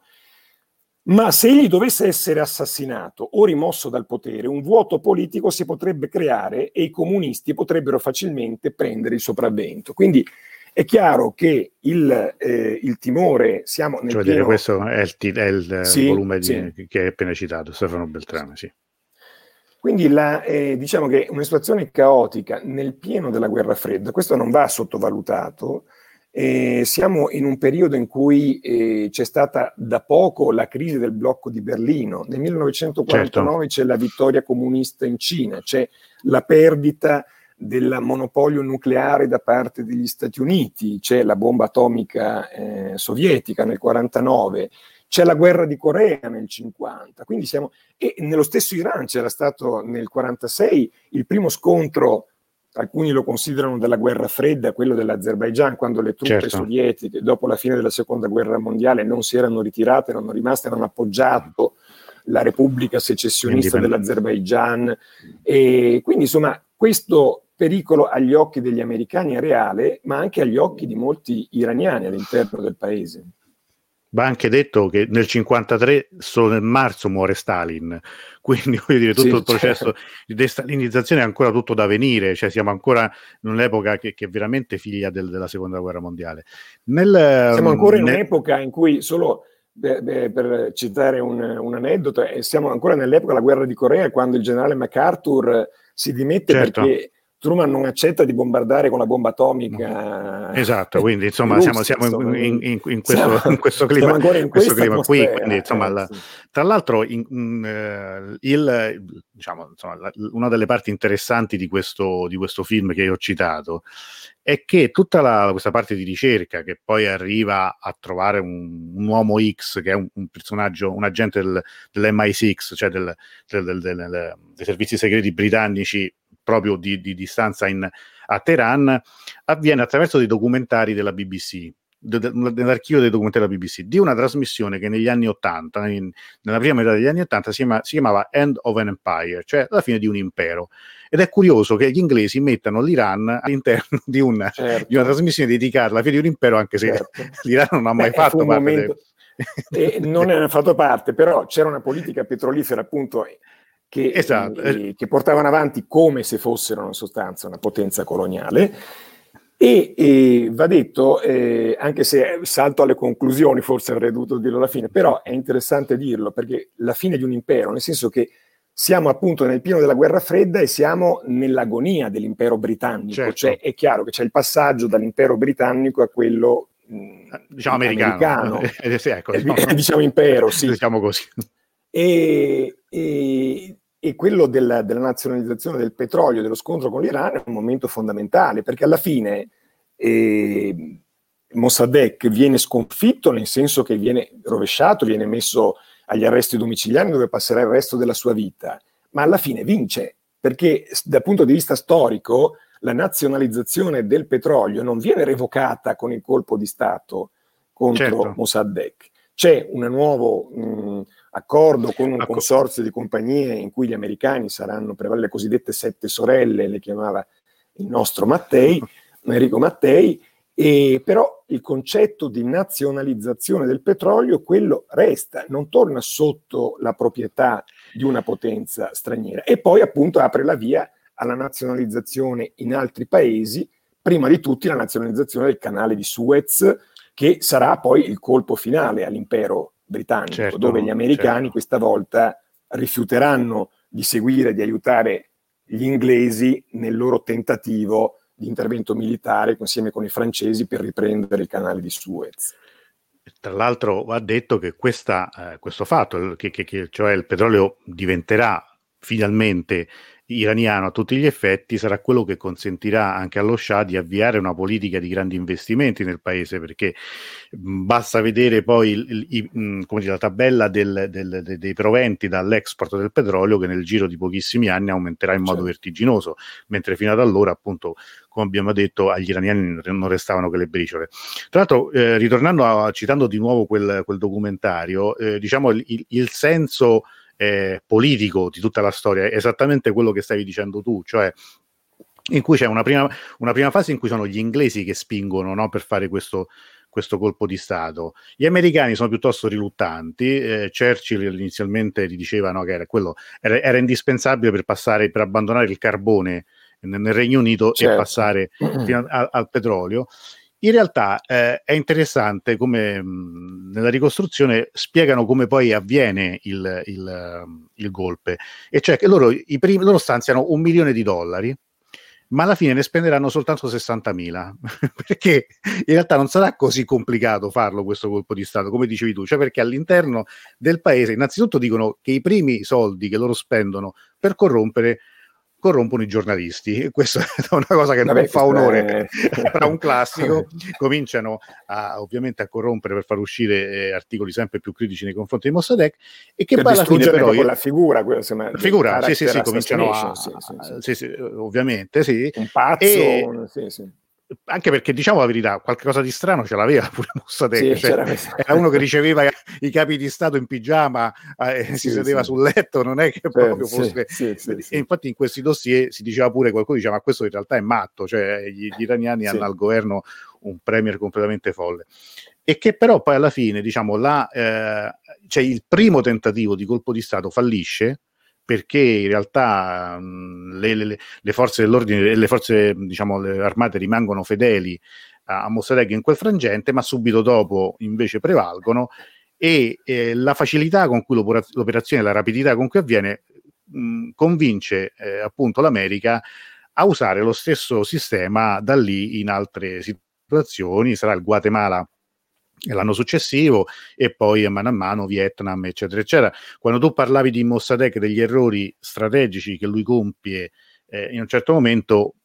Ma se egli dovesse essere assassinato o rimosso dal potere, un vuoto politico si potrebbe creare e i comunisti potrebbero facilmente prendere il sopravvento. Quindi è chiaro che il timore, siamo nel pieno... Dire, questo è il sì, volume che hai appena citato, Stefano Beltrame, sì. Quindi diciamo che una situazione caotica nel pieno della guerra fredda, questo non va sottovalutato, siamo in un periodo in cui c'è stata da poco la crisi del blocco di Berlino, nel 1949 certo. C'è la vittoria comunista in Cina, c'è la perdita del monopolio nucleare da parte degli Stati Uniti, c'è la bomba atomica sovietica nel 1949, c'è la guerra di Corea nel 1950, quindi e nello stesso Iran c'era stato nel 1946 il primo scontro, alcuni lo considerano della guerra fredda, quello dell'Azerbaigian, quando le truppe sovietiche dopo la fine della seconda guerra mondiale non si erano ritirate, erano rimaste, erano appoggiato la repubblica secessionista dell'Azerbaigian, e quindi insomma questo pericolo agli occhi degli americani è reale, ma anche agli occhi di molti iraniani all'interno del paese. Va anche detto che nel 1953 solo nel marzo muore Stalin, quindi voglio dire tutto il processo di destalinizzazione è ancora tutto da venire, cioè siamo ancora in un'epoca che è veramente figlia della seconda guerra mondiale. Siamo ancora in un'epoca in cui solo... per citare un aneddoto, siamo ancora nell'epoca della guerra di Corea, quando il generale MacArthur si dimette perché Truman non accetta di bombardare con la bomba atomica. Esatto, quindi insomma siamo in questo clima, qui, quindi, insomma, tra l'altro una delle parti interessanti di questo film che io ho citato è che tutta questa parte di ricerca che poi arriva a trovare un uomo X che è un personaggio, un agente dell'MI6, cioè dei servizi segreti britannici, proprio di stanza a Teheran, avviene attraverso dei documentari della BBC, nell'archivio dei documentari della BBC, di una trasmissione che negli anni '80, nella prima metà degli anni '80, si chiamava End of an Empire, cioè la fine di un impero. Ed è curioso che gli inglesi mettano l'Iran all'interno di una trasmissione dedicata alla fine di un impero, anche se l'Iran non ha mai fatto parte e non ne ha fatto parte, però c'era una politica petrolifera, appunto, che portavano avanti come se fossero in sostanza una potenza coloniale, e va detto, anche se salto alle conclusioni, forse avrei dovuto dirlo alla fine, però è interessante dirlo perché la fine di un impero, nel senso che siamo appunto nel pieno della guerra fredda e siamo nell'agonia dell'impero britannico, cioè è chiaro che c'è il passaggio dall'impero britannico a quello diciamo americano. Diciamo impero, diciamo così. E quello della nazionalizzazione del petrolio, dello scontro con l'Iran, è un momento fondamentale, perché alla fine Mossadegh viene sconfitto, nel senso che viene rovesciato, viene messo agli arresti domiciliari dove passerà il resto della sua vita, ma alla fine vince, perché dal punto di vista storico la nazionalizzazione del petrolio non viene revocata con il colpo di Stato contro Mossadegh. C'è un nuovo accordo con un consorzio di compagnie in cui gli americani saranno le cosiddette 7 sorelle, le chiamava il nostro Mattei, Enrico Mattei, e però il concetto di nazionalizzazione del petrolio, quello resta, non torna sotto la proprietà di una potenza straniera, e poi appunto apre la via alla nazionalizzazione in altri paesi, prima di tutti la nazionalizzazione del canale di Suez, che sarà poi il colpo finale all'impero britannico, certo, dove gli americani questa volta rifiuteranno di seguire, di aiutare gli inglesi nel loro tentativo di intervento militare insieme con i francesi per riprendere il canale di Suez. Tra l'altro va detto che questo fatto, cioè il petrolio diventerà finalmente iraniano a tutti gli effetti, sarà quello che consentirà anche allo Shah di avviare una politica di grandi investimenti nel paese, perché basta vedere poi la tabella dei proventi dall'export del petrolio, che nel giro di pochissimi anni aumenterà in modo vertiginoso, mentre fino ad allora, appunto, come abbiamo detto, agli iraniani non restavano che le briciole. Tra l'altro, ritornando citando di nuovo quel documentario, diciamo il senso politico di tutta la storia è esattamente quello che stavi dicendo tu, cioè in cui c'è una prima fase in cui sono gli inglesi che spingono, no, per fare questo colpo di Stato. Gli americani sono piuttosto riluttanti, Churchill inizialmente gli diceva che era indispensabile per abbandonare il carbone nel Regno Unito e passare fino al petrolio. In realtà è interessante come nella ricostruzione spiegano come poi avviene il golpe, e cioè che loro stanziano $1 milione, ma alla fine ne spenderanno soltanto 60.000, perché in realtà non sarà così complicato farlo questo colpo di Stato, come dicevi tu, cioè perché all'interno del paese innanzitutto dicono che i primi soldi che loro spendono per corrompono i giornalisti, e questa è una cosa che non fa onore, era un classico. Cominciano ovviamente a corrompere per far uscire articoli sempre più critici nei confronti di Mossadegh, e che poi alla fine però la figura, cominciano a ovviamente anche perché, diciamo la verità, qualche cosa di strano ce l'aveva pure Mossadegh, era uno che riceveva i capi di Stato in pigiama, si sedeva sul letto, non è che proprio fosse... E infatti in questi dossier si diceva pure, qualcuno diceva, ma questo in realtà è matto, cioè gli iraniani hanno al governo un premier completamente folle. E che però poi alla fine, diciamo, cioè il primo tentativo di colpo di Stato fallisce, perché in realtà le forze dell'ordine e le forze, diciamo, le armate rimangono fedeli a Mossadegh in quel frangente, ma subito dopo invece prevalgono, e la facilità con cui l'operazione, la rapidità con cui avviene, convince appunto l'America a usare lo stesso sistema da lì in altre situazioni. Sarà il Guatemala l'anno successivo, e poi a mano Vietnam, eccetera eccetera. Quando tu parlavi di Mossadegh, degli errori strategici che lui compie in un certo momento,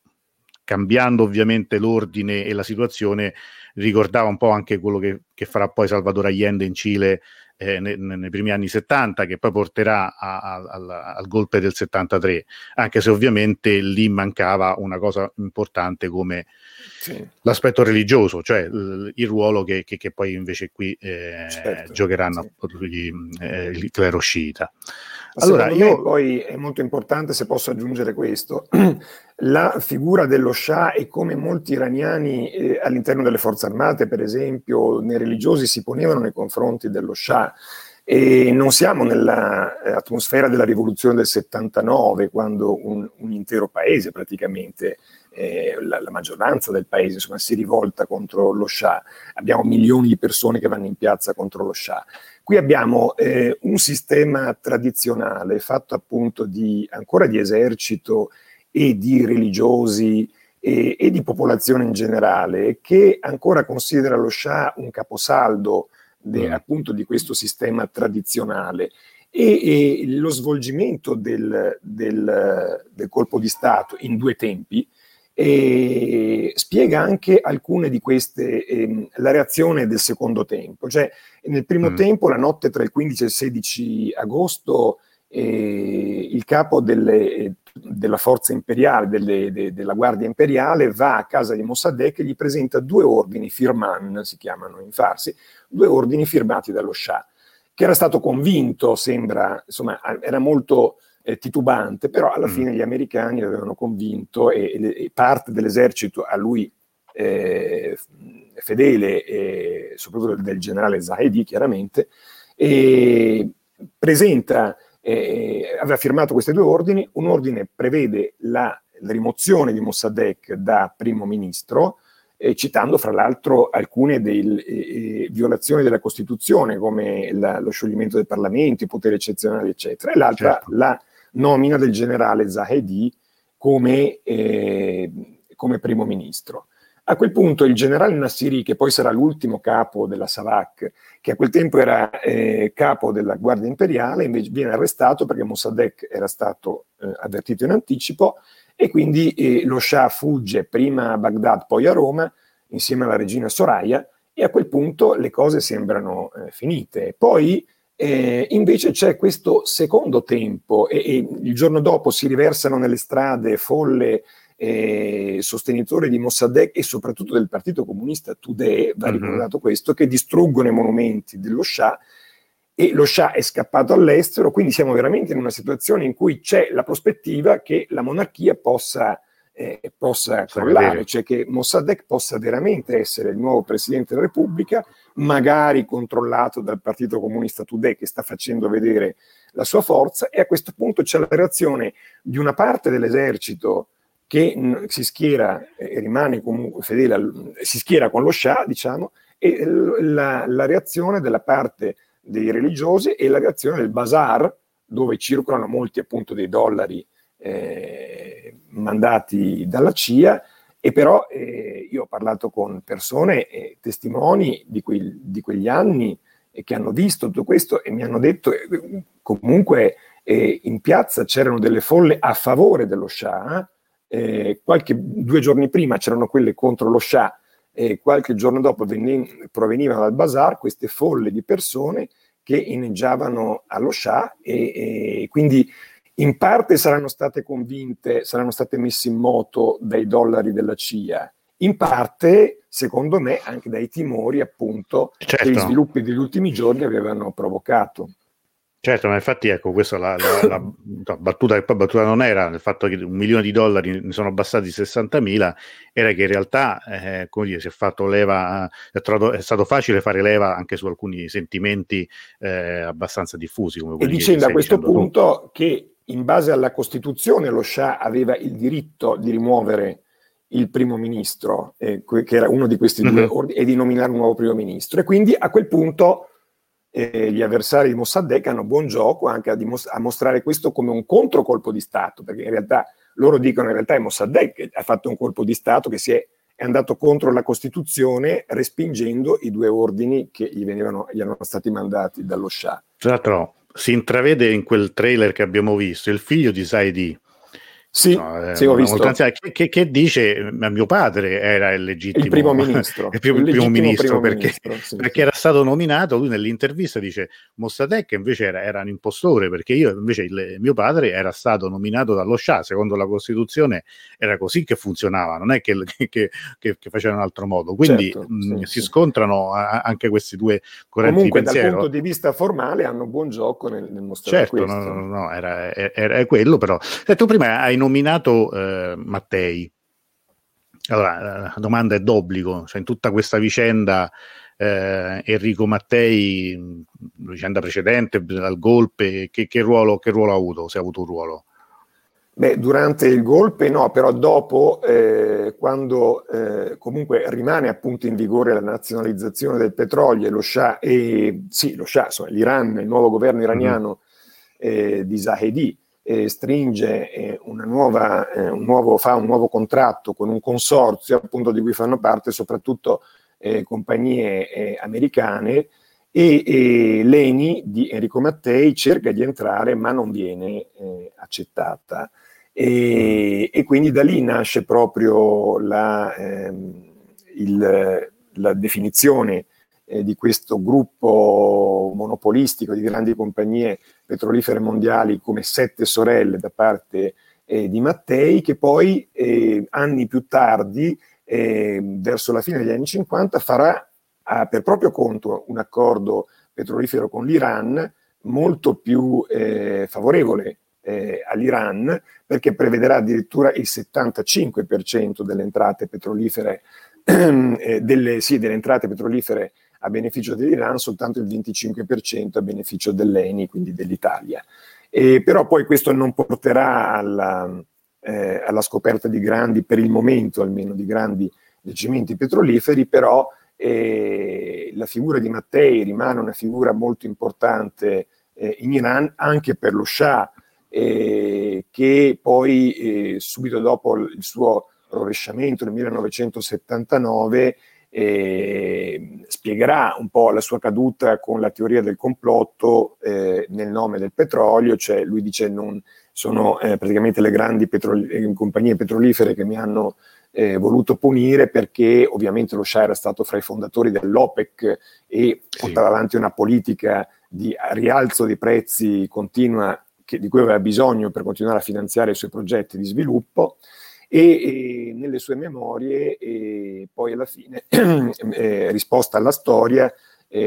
cambiando ovviamente l'ordine e la situazione, ricordava un po' anche quello che farà poi Salvador Allende in Cile nei primi anni 70, che poi porterà al golpe del 73, anche se ovviamente lì mancava una cosa importante come l'aspetto religioso, cioè il ruolo che poi invece qui giocheranno il clero sciita. Allora, secondo me poi è molto importante, se posso aggiungere questo, la figura dello Shah, e come molti iraniani all'interno delle forze armate, per esempio, nei religiosi, si ponevano nei confronti dello Shah. E non siamo nell'atmosfera della rivoluzione del 79, quando un intero paese praticamente, la maggioranza del paese, insomma, si rivolta contro lo Shah. Abbiamo milioni di persone che vanno in piazza contro lo Shah. Qui abbiamo un sistema tradizionale fatto appunto ancora di esercito e di religiosi e di popolazione in generale, che ancora considera lo Shah un caposaldo appunto di questo sistema tradizionale, e lo svolgimento del colpo di Stato in due tempi spiega anche alcune di queste, la reazione del secondo tempo. Cioè nel primo tempo, la notte tra il 15 e il 16 agosto, il capo della forza imperiale, della guardia imperiale, va a casa di Mossadegh e gli presenta due ordini firman, si chiamano in farsi, due ordini firmati dallo Shah, che era stato convinto, sembra, insomma, era molto titubante, però alla fine gli americani l'avevano convinto, e parte dell'esercito a lui fedele, soprattutto del generale Zahedi, chiaramente, aveva firmato questi due ordini. Un ordine prevede la la rimozione di Mossadegh da primo ministro, citando fra l'altro alcune delle violazioni della Costituzione, come lo scioglimento del Parlamento, i poteri eccezionali, eccetera, e l'altra la nomina del generale Zahedi come primo ministro. A quel punto il generale Nassiri, che poi sarà l'ultimo capo della SAVAK, che a quel tempo era capo della Guardia Imperiale, invece viene arrestato perché Mossadegh era stato avvertito in anticipo, e quindi lo Shah fugge prima a Baghdad, poi a Roma, insieme alla regina Soraya, e a quel punto le cose sembrano finite. Poi invece c'è questo secondo tempo, e il giorno dopo si riversano nelle strade folle sostenitori di Mossadegh e soprattutto del partito comunista Tudeh, va ricordato questo, che distruggono i monumenti dello Shah, e lo Shah è scappato all'estero, quindi siamo veramente in una situazione in cui c'è la prospettiva che la monarchia possa crollare, cioè che Mossadegh possa veramente essere il nuovo Presidente della Repubblica, magari controllato dal partito comunista Tudeh, che sta facendo vedere la sua forza, e a questo punto c'è la reazione di una parte dell'esercito che si schiera e rimane comunque fedele, si schiera con lo Shah, diciamo, e la reazione della parte dei religiosi e la reazione del bazar, dove circolano molti appunto dei dollari mandati dalla CIA, e però io ho parlato con persone, testimoni di quegli anni che hanno visto tutto questo e mi hanno detto comunque in piazza c'erano delle folle a favore dello Shah, due giorni prima c'erano quelle contro lo Shah, qualche giorno dopo provenivano dal bazar queste folle di persone che inneggiavano allo Shah, e quindi in parte saranno state convinte, saranno state messe in moto dai dollari della CIA, in parte, secondo me, anche dai timori appunto che gli sviluppi degli ultimi giorni avevano provocato. Certo, ma infatti ecco, questa la battuta, che poi battuta non era, il fatto che $1 milione ne sono bastati 60.000, era che in realtà come dire, si è fatto leva, è stato facile fare leva anche su alcuni sentimenti abbastanza diffusi. Come quelli e dicendo a questo punto che in base alla Costituzione lo Shah aveva il diritto di rimuovere il primo ministro, che era uno di questi due ordini, e di nominare un nuovo primo ministro, e quindi a quel punto... gli avversari di Mossadegh hanno buon gioco anche a mostrare questo come un controcolpo di Stato, perché in realtà loro dicono è Mossadegh che ha fatto un colpo di Stato, che è andato contro la Costituzione respingendo i due ordini che gli erano stati mandati dallo Shah. Tra l'altro si intravede in quel trailer che abbiamo visto il figlio di Zahedi. Sì, no, sì, ho visto. Che dice mio padre era il primo ministro, il primo ministro, perché era stato nominato. Lui nell'intervista dice Mossadegh invece era un impostore, perché io invece mio padre era stato nominato dallo Shah, secondo la Costituzione era così che funzionava, non è che faceva in un altro modo, quindi scontrano anche questi due correnti di pensiero. Dal punto di vista formale hanno buon gioco nel mostrare questo. No, era quello, però tu prima hai nominato Mattei. Allora, la domanda è d'obbligo, cioè in tutta questa vicenda Enrico Mattei, vicenda precedente al golpe, che ruolo ha avuto, se ha avuto un ruolo? Beh, durante il golpe no, però dopo quando comunque rimane appunto in vigore la nazionalizzazione del petrolio, lo Shah, l'Iran, il nuovo governo iraniano di Zahedi stringe fa un nuovo contratto con un consorzio appunto di cui fanno parte soprattutto compagnie americane, e l'ENI di Enrico Mattei cerca di entrare ma non viene accettata, e quindi da lì nasce proprio la definizione di questo gruppo monopolistico di grandi compagnie petrolifere mondiali come sette sorelle da parte di Mattei, che poi anni più tardi, verso la fine degli anni 50, farà per proprio conto un accordo petrolifero con l'Iran molto più favorevole all'Iran, perché prevederà addirittura il 75% delle entrate petrolifere a beneficio dell'Iran, soltanto il 25% a beneficio dell'ENI, quindi dell'Italia. Però poi questo non porterà alla scoperta di grandi, per il momento almeno, di grandi giacimenti petroliferi, però la figura di Mattei rimane una figura molto importante in Iran, anche per lo Shah, che poi subito dopo il suo rovesciamento nel 1979 spiegherà un po' la sua caduta con la teoria del complotto nel nome del petrolio, cioè lui dice non sono praticamente le grandi compagnie petrolifere che mi hanno voluto punire, perché ovviamente lo Shah era stato fra i fondatori dell'OPEC e portava avanti una politica di rialzo dei prezzi continua, di cui aveva bisogno per continuare a finanziare i suoi progetti di sviluppo, e nelle sue memorie, e poi alla fine risposta alla storia,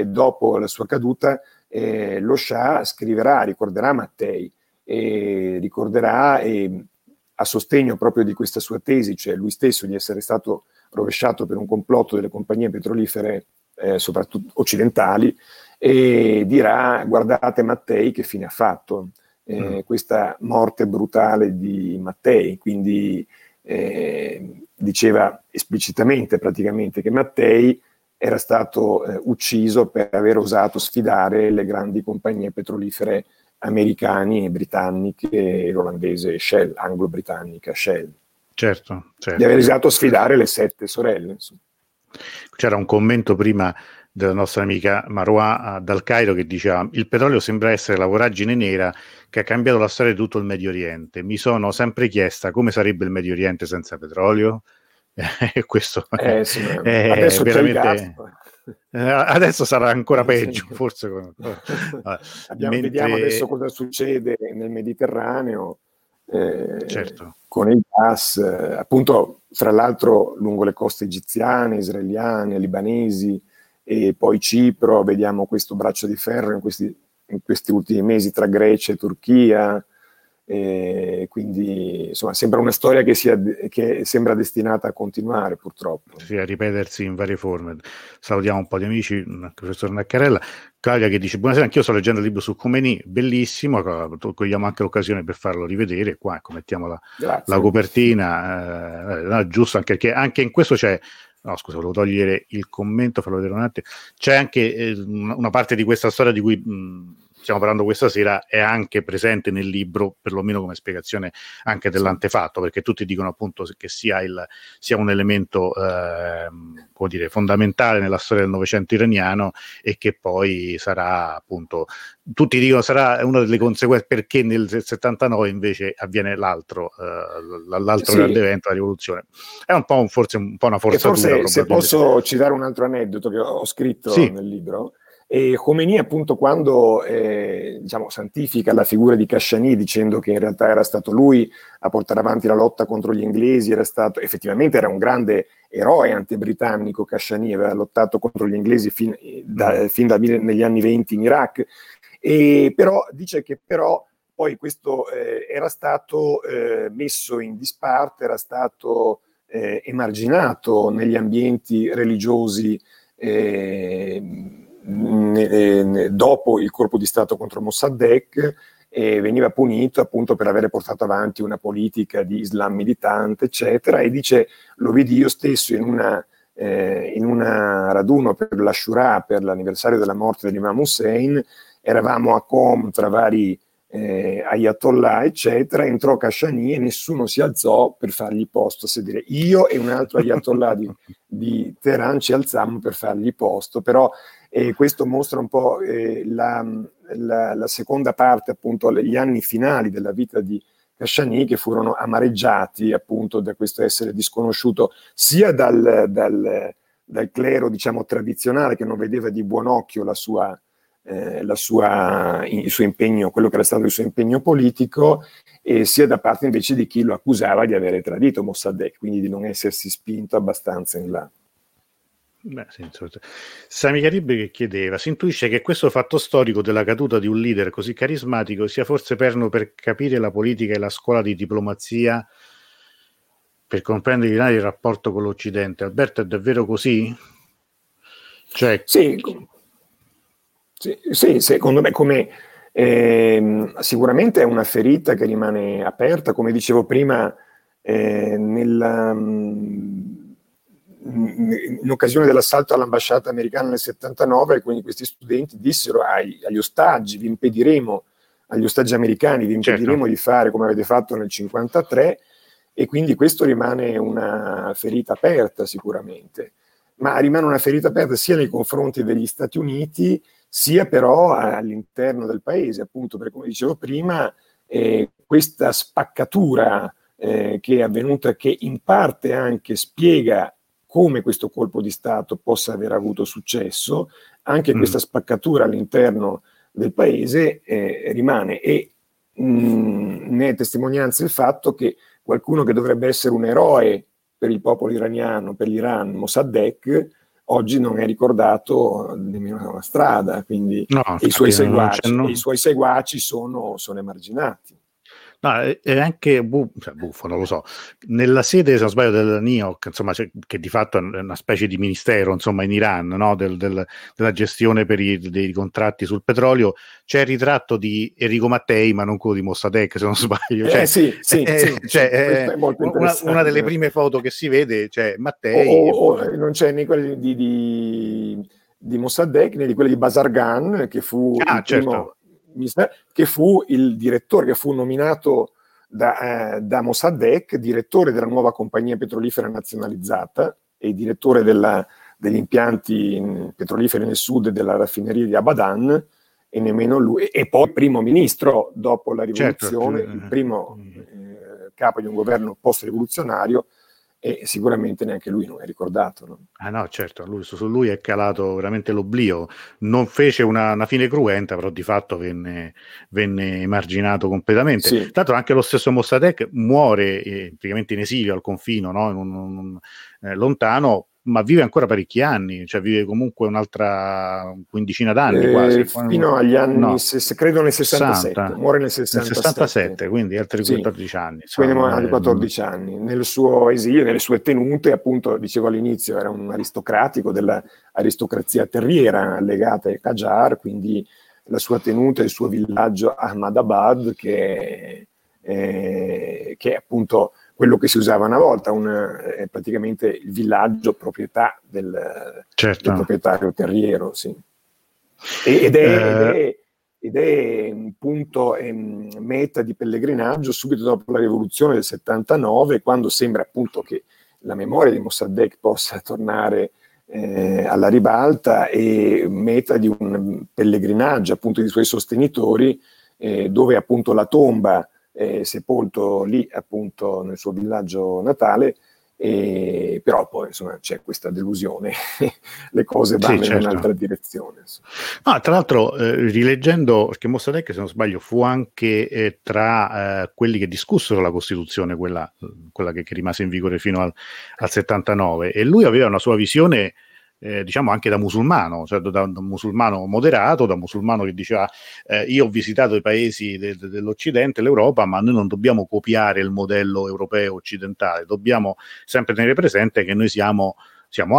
dopo la sua caduta lo Shah scriverà, ricorderà Mattei, ricorderà a sostegno proprio di questa sua tesi, cioè lui stesso di essere stato rovesciato per un complotto delle compagnie petrolifere soprattutto occidentali, e dirà: guardate Mattei che fine ha fatto, questa morte brutale di Mattei. Quindi diceva esplicitamente praticamente che Mattei era stato ucciso per aver osato sfidare le grandi compagnie petrolifere americane e britanniche e l'olandese Shell, anglo-britannica Shell. Certo. Di aver osato sfidare le sette sorelle, insomma. C'era un commento prima della nostra amica Maroua dal Cairo che diceva: il petrolio sembra essere la voragine nera che ha cambiato la storia di tutto il Medio Oriente. Mi sono sempre chiesta come sarebbe il Medio Oriente senza petrolio. Questo sì, adesso veramente adesso sarà ancora peggio, forse. Vediamo adesso cosa succede nel Mediterraneo. Con il gas, appunto, fra l'altro lungo le coste egiziane, israeliane, libanesi e poi Cipro, vediamo questo braccio di ferro in questi ultimi mesi tra Grecia e Turchia, quindi insomma sembra una storia che sembra destinata a continuare, purtroppo. Sì, a ripetersi in varie forme. Salutiamo un po' di amici, il professor Naccarella. Claudia che dice: buonasera, anch'io sto leggendo il libro su Khomeini, bellissimo, cogliamo anche l'occasione per farlo rivedere, qua mettiamo la copertina, giusto, anche perché anche in questo c'è, no scusa, volevo togliere il commento, farlo vedere un attimo, c'è anche una parte di questa storia di cui stiamo parlando questa sera, è anche presente nel libro, perlomeno come spiegazione anche dell'antefatto, perché tutti dicono appunto che sia un elemento come dire, fondamentale nella storia del Novecento iraniano, e che poi sarà appunto, tutti dicono sarà una delle conseguenze, perché nel 79 invece avviene l'altro grande evento, la rivoluzione. È un po' forse una forzatura. E forse se posso citare un altro aneddoto che ho scritto nel libro. E Khomeini, appunto, quando santifica la figura di Kashani dicendo che in realtà era stato lui a portare avanti la lotta contro gli inglesi, effettivamente era un grande eroe anti-britannico. Kashani aveva lottato contro gli inglesi negli anni 20 in Iraq, e però dice che però poi questo era stato messo in disparte, era stato emarginato negli ambienti religiosi dopo il colpo di Stato contro Mossadegh, e veniva punito appunto per aver portato avanti una politica di Islam militante, eccetera. E dice, lo vidi io stesso in una raduno per l'Ashura, per l'anniversario della morte dell'Imam Hussein, eravamo a Qom tra vari ayatollah, eccetera, entrò Kashani e nessuno si alzò per fargli posto a sedere. Io e un altro ayatollah di Teheran ci alzammo per fargli posto, però questo mostra un po' la seconda parte, appunto, gli anni finali della vita di Kashani, che furono amareggiati appunto da questo essere disconosciuto sia dal clero, diciamo, tradizionale, che non vedeva di buon occhio il suo impegno, quello che era stato il suo impegno politico, e sia da parte invece di chi lo accusava di avere tradito Mossadegh, quindi di non essersi spinto abbastanza in là. Sami Caribbe che chiedeva: si intuisce che questo fatto storico della caduta di un leader così carismatico sia forse perno per capire la politica e la scuola di diplomazia, per comprendere il rapporto con l'Occidente. Alberto, è davvero così? Sì, secondo me sicuramente è una ferita che rimane aperta, come dicevo prima. in occasione dell'assalto all'ambasciata americana nel 79, quindi questi studenti dissero agli ostaggi: vi impediremo, agli ostaggi americani, vi impediremo di fare come avete fatto nel 53, e quindi questo rimane una ferita aperta sicuramente, ma rimane una ferita aperta sia nei confronti degli Stati Uniti, sia però all'interno del paese, appunto, perché come dicevo prima, questa spaccatura che è avvenuta, che in parte anche spiega come questo colpo di Stato possa aver avuto successo, anche questa spaccatura all'interno del paese rimane, e ne è testimonianza il fatto che qualcuno che dovrebbe essere un eroe per il popolo iraniano, per l'Iran, Mossadegh, oggi non è ricordato nemmeno alla strada, quindi i suoi seguaci sono emarginati. No, è anche buffo, non lo so. Nella sede, se non sbaglio, della NIOC, insomma, che di fatto è una specie di ministero, insomma, in Iran, no? Della gestione per dei contratti sul petrolio, c'è il ritratto di Enrico Mattei, ma non quello di Mossadegh, se non sbaglio. Cioè, una delle prime foto che si vede, cioè Mattei. Non c'è né quella di Mossadegh né di quella di Bazargan, che fu che fu il direttore, che fu nominato da Mossadegh direttore della nuova compagnia petrolifera nazionalizzata e direttore degli impianti petroliferi nel sud della raffineria di Abadan, e nemmeno lui, e poi primo ministro dopo la rivoluzione, il primo capo di un governo post-rivoluzionario, e sicuramente neanche lui non è ricordato, no? Ah no, certo, su lui è calato veramente l'oblio. Non fece una fine cruenta, però di fatto venne emarginato completamente. Sì. Tanto anche lo stesso Mossadegh muore praticamente in esilio al confino, no? Lontano, ma vive ancora parecchi anni, cioè vive comunque un'altra quindicina d'anni quasi. Fino agli anni, credo nel 67, muore nel 67. Nel 67, quindi altri 14 anni. Quindi altri 14 anni. Nel suo esilio, nelle sue tenute, appunto, dicevo all'inizio, era un aristocratico dell'aristocrazia terriera legata ai Qajar, quindi la sua tenuta, il suo villaggio Ahmadabad, che è appunto quello che si usava una volta, è praticamente il villaggio proprietà del proprietario terriero, sì. Ed è un punto meta di pellegrinaggio subito dopo la rivoluzione del 79, quando sembra appunto che la memoria di Mossadegh possa tornare alla ribalta, e meta di un pellegrinaggio appunto dei suoi sostenitori, dove appunto la tomba sepolto lì appunto nel suo villaggio natale, però poi insomma c'è questa delusione, le cose vanno in un'altra direzione. Ah, tra l'altro rileggendo, perché Mossadegh, se non sbaglio, fu anche tra quelli che discussero la Costituzione, quella che rimase in vigore fino al 79, e lui aveva una sua visione diciamo anche da musulmano, cioè da musulmano moderato, da musulmano che diceva io ho visitato i paesi dell'Occidente, l'Europa, ma noi non dobbiamo copiare il modello europeo occidentale, dobbiamo sempre tenere presente che noi siamo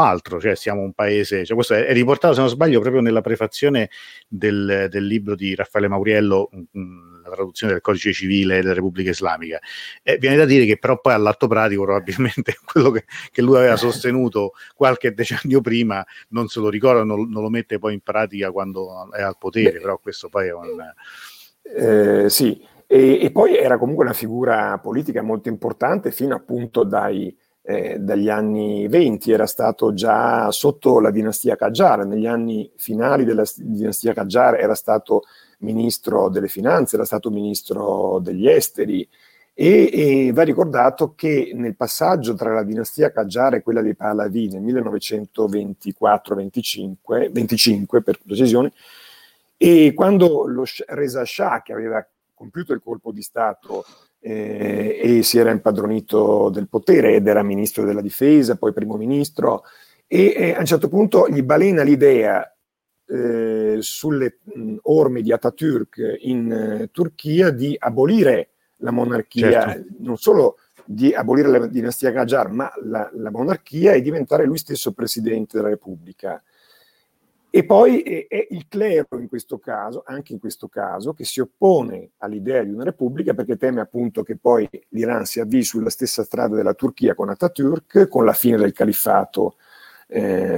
altro, cioè siamo un paese, cioè questo è riportato, se non sbaglio, proprio nella prefazione del libro di Raffaele Mauriello, la traduzione del Codice Civile della Repubblica Islamica. Viene da dire che però poi all'atto pratico probabilmente quello che lui aveva sostenuto qualche decennio prima non se lo ricorda, non lo mette poi in pratica quando è al potere. Però questo poi è un... E poi era comunque una figura politica molto importante fino appunto dagli anni 20, era stato già sotto la dinastia Qajar, negli anni finali della dinastia Qajar era stato ministro delle finanze, era stato ministro degli esteri, e va ricordato che nel passaggio tra la dinastia Qajar e quella dei Pahlavi nel 1924-25 per precisione, e quando lo Reza Shah, che aveva compiuto il colpo di Stato e si era impadronito del potere ed era ministro della difesa, poi primo ministro, e a un certo punto gli balena l'idea sulle orme di Atatürk in Turchia di abolire la monarchia, non solo di abolire la dinastia Qajar, ma la monarchia, e diventare lui stesso presidente della Repubblica. E poi è il clero in questo caso, anche in questo caso, che si oppone all'idea di una repubblica perché teme appunto che poi l'Iran si avvii sulla stessa strada della Turchia con Atatürk, con la fine del califfato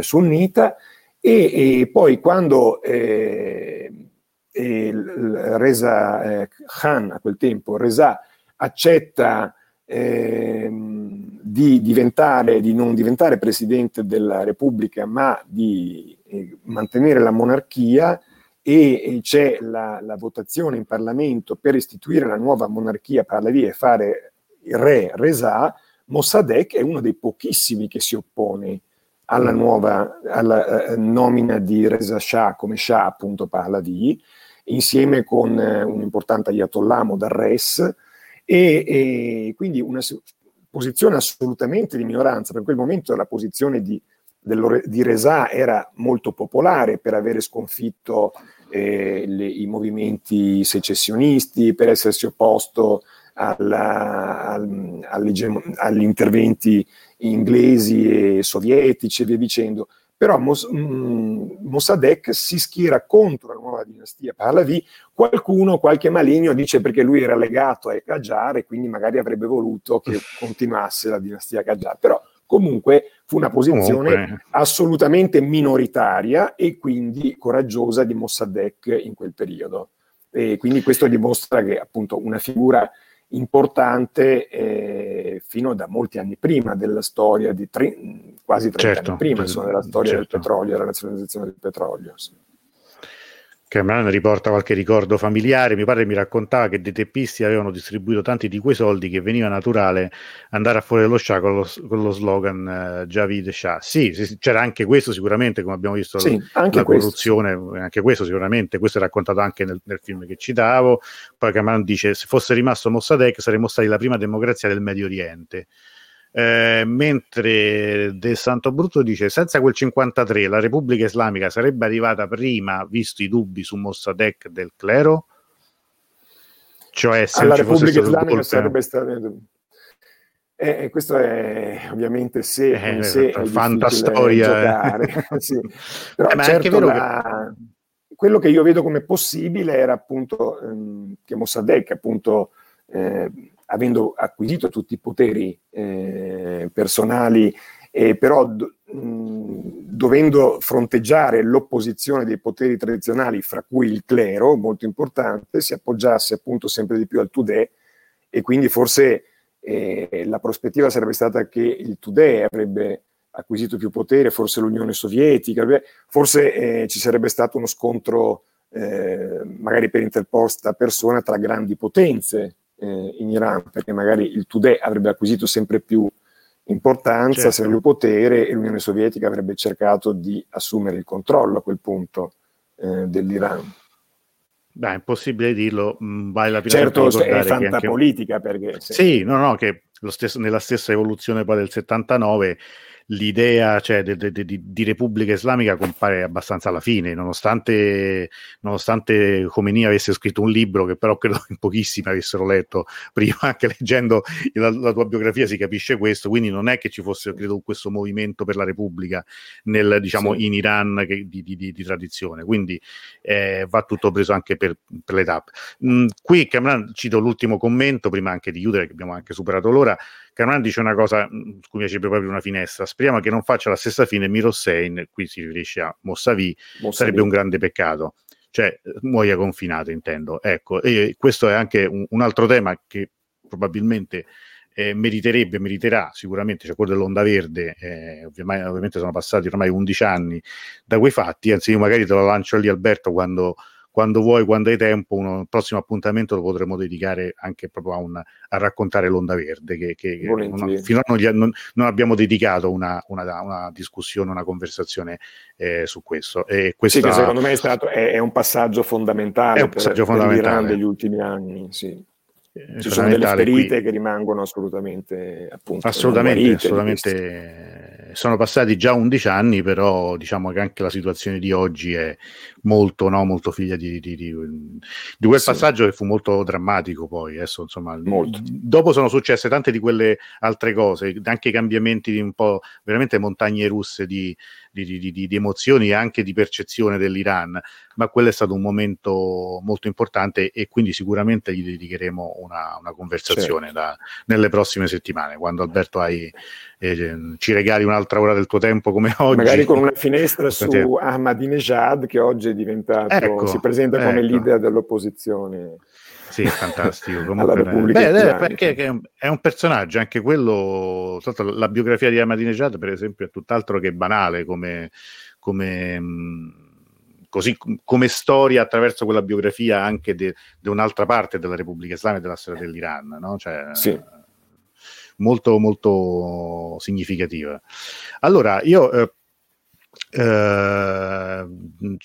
sunnita, e poi quando Reza Khan, a quel tempo Reza, accetta di non diventare presidente della Repubblica, ma di mantenere la monarchia, e c'è la votazione in Parlamento per istituire la nuova monarchia per alla via e fare il re Reza, Mossadegh è uno dei pochissimi che si oppone alla nuova nomina di Reza Shah come Shah appunto Pahlavi, insieme con un importante ayatollah Modarres, e quindi una posizione assolutamente di minoranza. Per quel momento la posizione di Reza era molto popolare per avere sconfitto i movimenti secessionisti, per essersi opposto agli interventi inglesi e sovietici e via dicendo. Però Mossadegh si schiera contro la nuova dinastia Pahlavi. Qualche maligno dice perché lui era legato ai Qajar e quindi magari avrebbe voluto che continuasse la dinastia Qajar, però comunque fu una posizione assolutamente minoritaria e quindi coraggiosa di Mossadegh in quel periodo. E quindi questo dimostra che appunto una figura importante fino da molti anni prima della storia, di quasi 30 anni prima, insomma, della storia del petrolio, della nazionalizzazione del petrolio. Sì. Che mi riporta qualche ricordo familiare. Mio padre mi raccontava che dei teppisti avevano distribuito tanti di quei soldi che veniva naturale andare a fuori dello Shah con lo slogan Javid Shah. Sì, c'era anche questo sicuramente, come abbiamo visto, sì, la corruzione, anche questo sicuramente, questo è raccontato anche nel film che citavo. Poi Cameron dice: se fosse rimasto Mossadegh saremmo stati la prima democrazia del Medio Oriente. Mentre De Santo Brutto dice: senza quel 53 la Repubblica Islamica sarebbe arrivata prima, visto i dubbi su Mossadegh del clero? Cioè se la Repubblica Islamica sarebbe stata... questo è ovviamente se è fantastoria sì. Però ma certo anche vero che... quello che io vedo come possibile era appunto che Mossadegh appunto avendo acquisito tutti i poteri personali, però dovendo fronteggiare l'opposizione dei poteri tradizionali, fra cui il clero, molto importante, si appoggiasse appunto sempre di più al Tudeh, e quindi forse la prospettiva sarebbe stata che il Tudeh avrebbe acquisito più potere, forse l'Unione Sovietica, forse ci sarebbe stato uno scontro magari per interposta persona tra grandi potenze in Iran, perché magari il Tudeh avrebbe acquisito sempre più importanza, sempre più potere, e l'Unione Sovietica avrebbe cercato di assumere il controllo a quel punto dell'Iran. È impossibile dirlo, vale la pena ricordare è fantapolitica anche... perché che nella stessa evoluzione poi del 79 l'idea di Repubblica Islamica compare abbastanza alla fine, nonostante Khomeini avesse scritto un libro che però credo in pochissimi avessero letto prima. Anche leggendo la tua biografia si capisce questo, quindi non è che ci fosse, credo, questo movimento per la Repubblica in Iran di tradizione, quindi va tutto preso anche per le tappe. Qui Kamran, cito l'ultimo commento prima anche di chiudere, che abbiamo anche superato l'ora. Kamran dice una cosa su cui mi piace proprio una finestra: speriamo che non faccia la stessa fine Mir Hossein, qui si riferisce a Mossavi, sarebbe un grande peccato, cioè muoia confinato, intendo, ecco. E questo è anche un altro tema che probabilmente meriterà sicuramente, cioè quello dell'Onda Verde, ovviamente sono passati ormai 11 anni da quei fatti, anzi io magari te lo lancio lì, Alberto, quando vuoi, quando hai tempo, un prossimo appuntamento lo potremo dedicare anche proprio a raccontare l'Onda Verde, che finora non abbiamo dedicato una discussione, una conversazione su questo. E questa, che secondo me è un passaggio fondamentale per l'Iran degli ultimi anni, sì. Ci sono delle ferite che rimangono assolutamente. Sono passati già 11 anni, però diciamo che anche la situazione di oggi è molto figlia di quel passaggio che fu molto drammatico. Poi adesso, insomma, dopo sono successe tante di quelle altre cose, anche i cambiamenti di un po' veramente montagne russe di di emozioni e anche di percezione dell'Iran, ma quello è stato un momento molto importante e quindi sicuramente gli dedicheremo una conversazione, certo, nelle prossime settimane, quando Alberto ci regali un'altra ora del tuo tempo come oggi. Magari con una finestra su Ahmadinejad, che oggi è diventato, si presenta come leader dell'opposizione. Sì, fantastico. Comunque, perché è un personaggio, anche quello. La biografia di Ahmadinejad, per esempio, è tutt'altro che banale come storia, attraverso quella biografia anche di un'altra parte della Repubblica Islamica e della storia dell'Iran, no? Cioè, sì, molto, molto significativa. Allora, io. Ci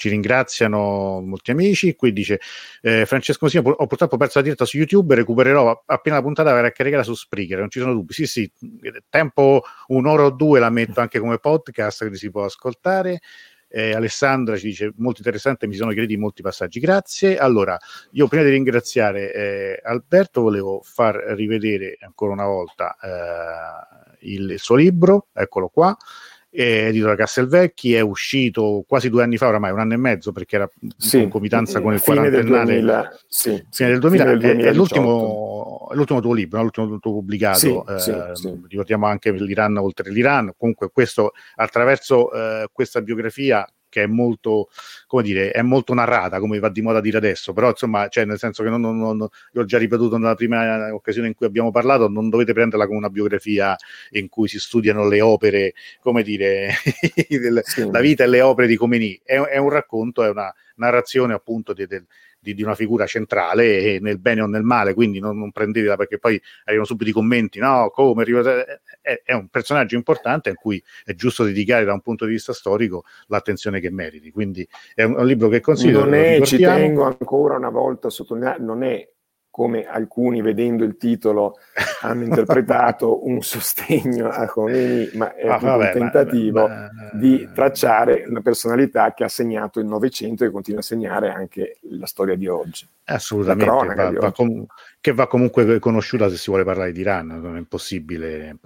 ringraziano molti amici. Qui dice Francesco Mosina: ho purtroppo perso la diretta su YouTube, recupererò appena la puntata verrà caricata su Spreaker, non ci sono dubbi. Sì, tempo un'ora o due la metto anche come podcast, quindi si può ascoltare. Alessandra ci dice: molto interessante, mi sono chiariti molti passaggi, grazie. Allora, io prima di ringraziare Alberto volevo far rivedere ancora una volta il suo libro, eccolo qua, Editora Castelvecchi. È uscito quasi 2 anni fa ormai, 1 anno e mezzo, perché era in concomitanza con il 40ennale, fine del 2000. È l'ultimo tuo libro, l'ultimo tuo pubblicato. Ricordiamo anche l'Iran oltre l'Iran. Comunque questo, attraverso questa biografia, che è molto, come dire, è molto narrata, come va di moda dire adesso, però insomma, cioè, nel senso che non l'ho già ripetuto nella prima occasione in cui abbiamo parlato, non dovete prenderla come una biografia in cui si studiano le opere, come dire, la vita e le opere di Khomeini. È un racconto, è una narrazione appunto di una figura centrale, e nel bene o nel male, quindi non prendetela, perché poi arrivano subito i commenti, no, come è un personaggio importante a cui è giusto dedicare da un punto di vista storico l'attenzione che meriti, quindi è un libro che consiglio. Non è, ci tengo ancora una volta a sottolineare, non è, come alcuni vedendo il titolo hanno interpretato, un sostegno a Khomeini, ma è un tentativo di tracciare la personalità che ha segnato il Novecento e continua a segnare anche la storia di oggi. Assolutamente, che va comunque conosciuta se si vuole parlare di Iran, non è impossibile.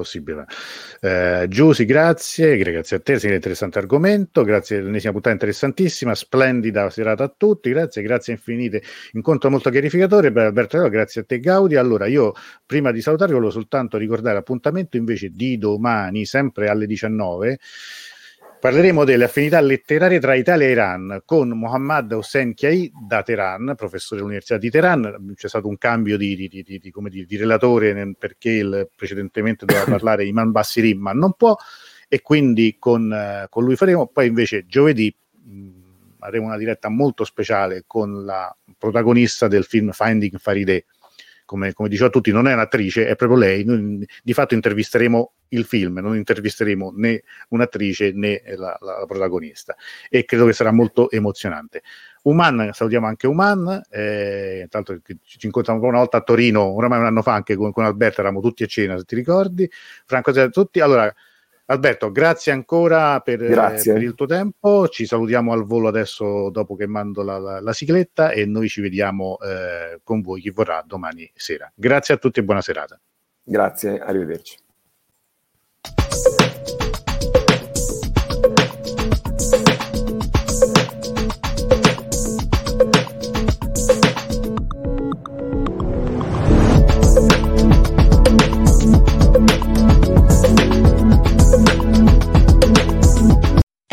Giussi, grazie a te, sei un interessante argomento, grazie all'ennesima puntata interessantissima, splendida serata a tutti, grazie infinite, incontro molto chiarificatore, Alberto, grazie a te Gaudi. Allora, io prima di salutarvi volevo soltanto ricordare l'appuntamento invece di domani, sempre alle 19, parleremo delle affinità letterarie tra Italia e Iran con Mohammad Hossein Chiai da Teheran, professore dell'Università di Teheran. C'è stato un cambio di relatore, perché precedentemente doveva parlare Iman Bassiri, ma non può, e quindi con lui faremo. Poi invece giovedì avremo una diretta molto speciale con la protagonista del film Finding Farideh. Come dicevo a tutti, non è un'attrice, è proprio lei. Noi, di fatto, intervisteremo il film, non intervisteremo né un'attrice né la protagonista, e credo che sarà molto emozionante. Uman, salutiamo anche Uman, intanto ci incontriamo una volta a Torino, oramai un anno fa, anche con Alberto, eravamo tutti a cena, se ti ricordi. Franco, a tutti. Allora, Alberto, grazie ancora per il tuo tempo, ci salutiamo al volo adesso dopo che mando la sigletta, e noi ci vediamo con voi, chi vorrà, domani sera. Grazie a tutti e buona serata. Grazie, arrivederci.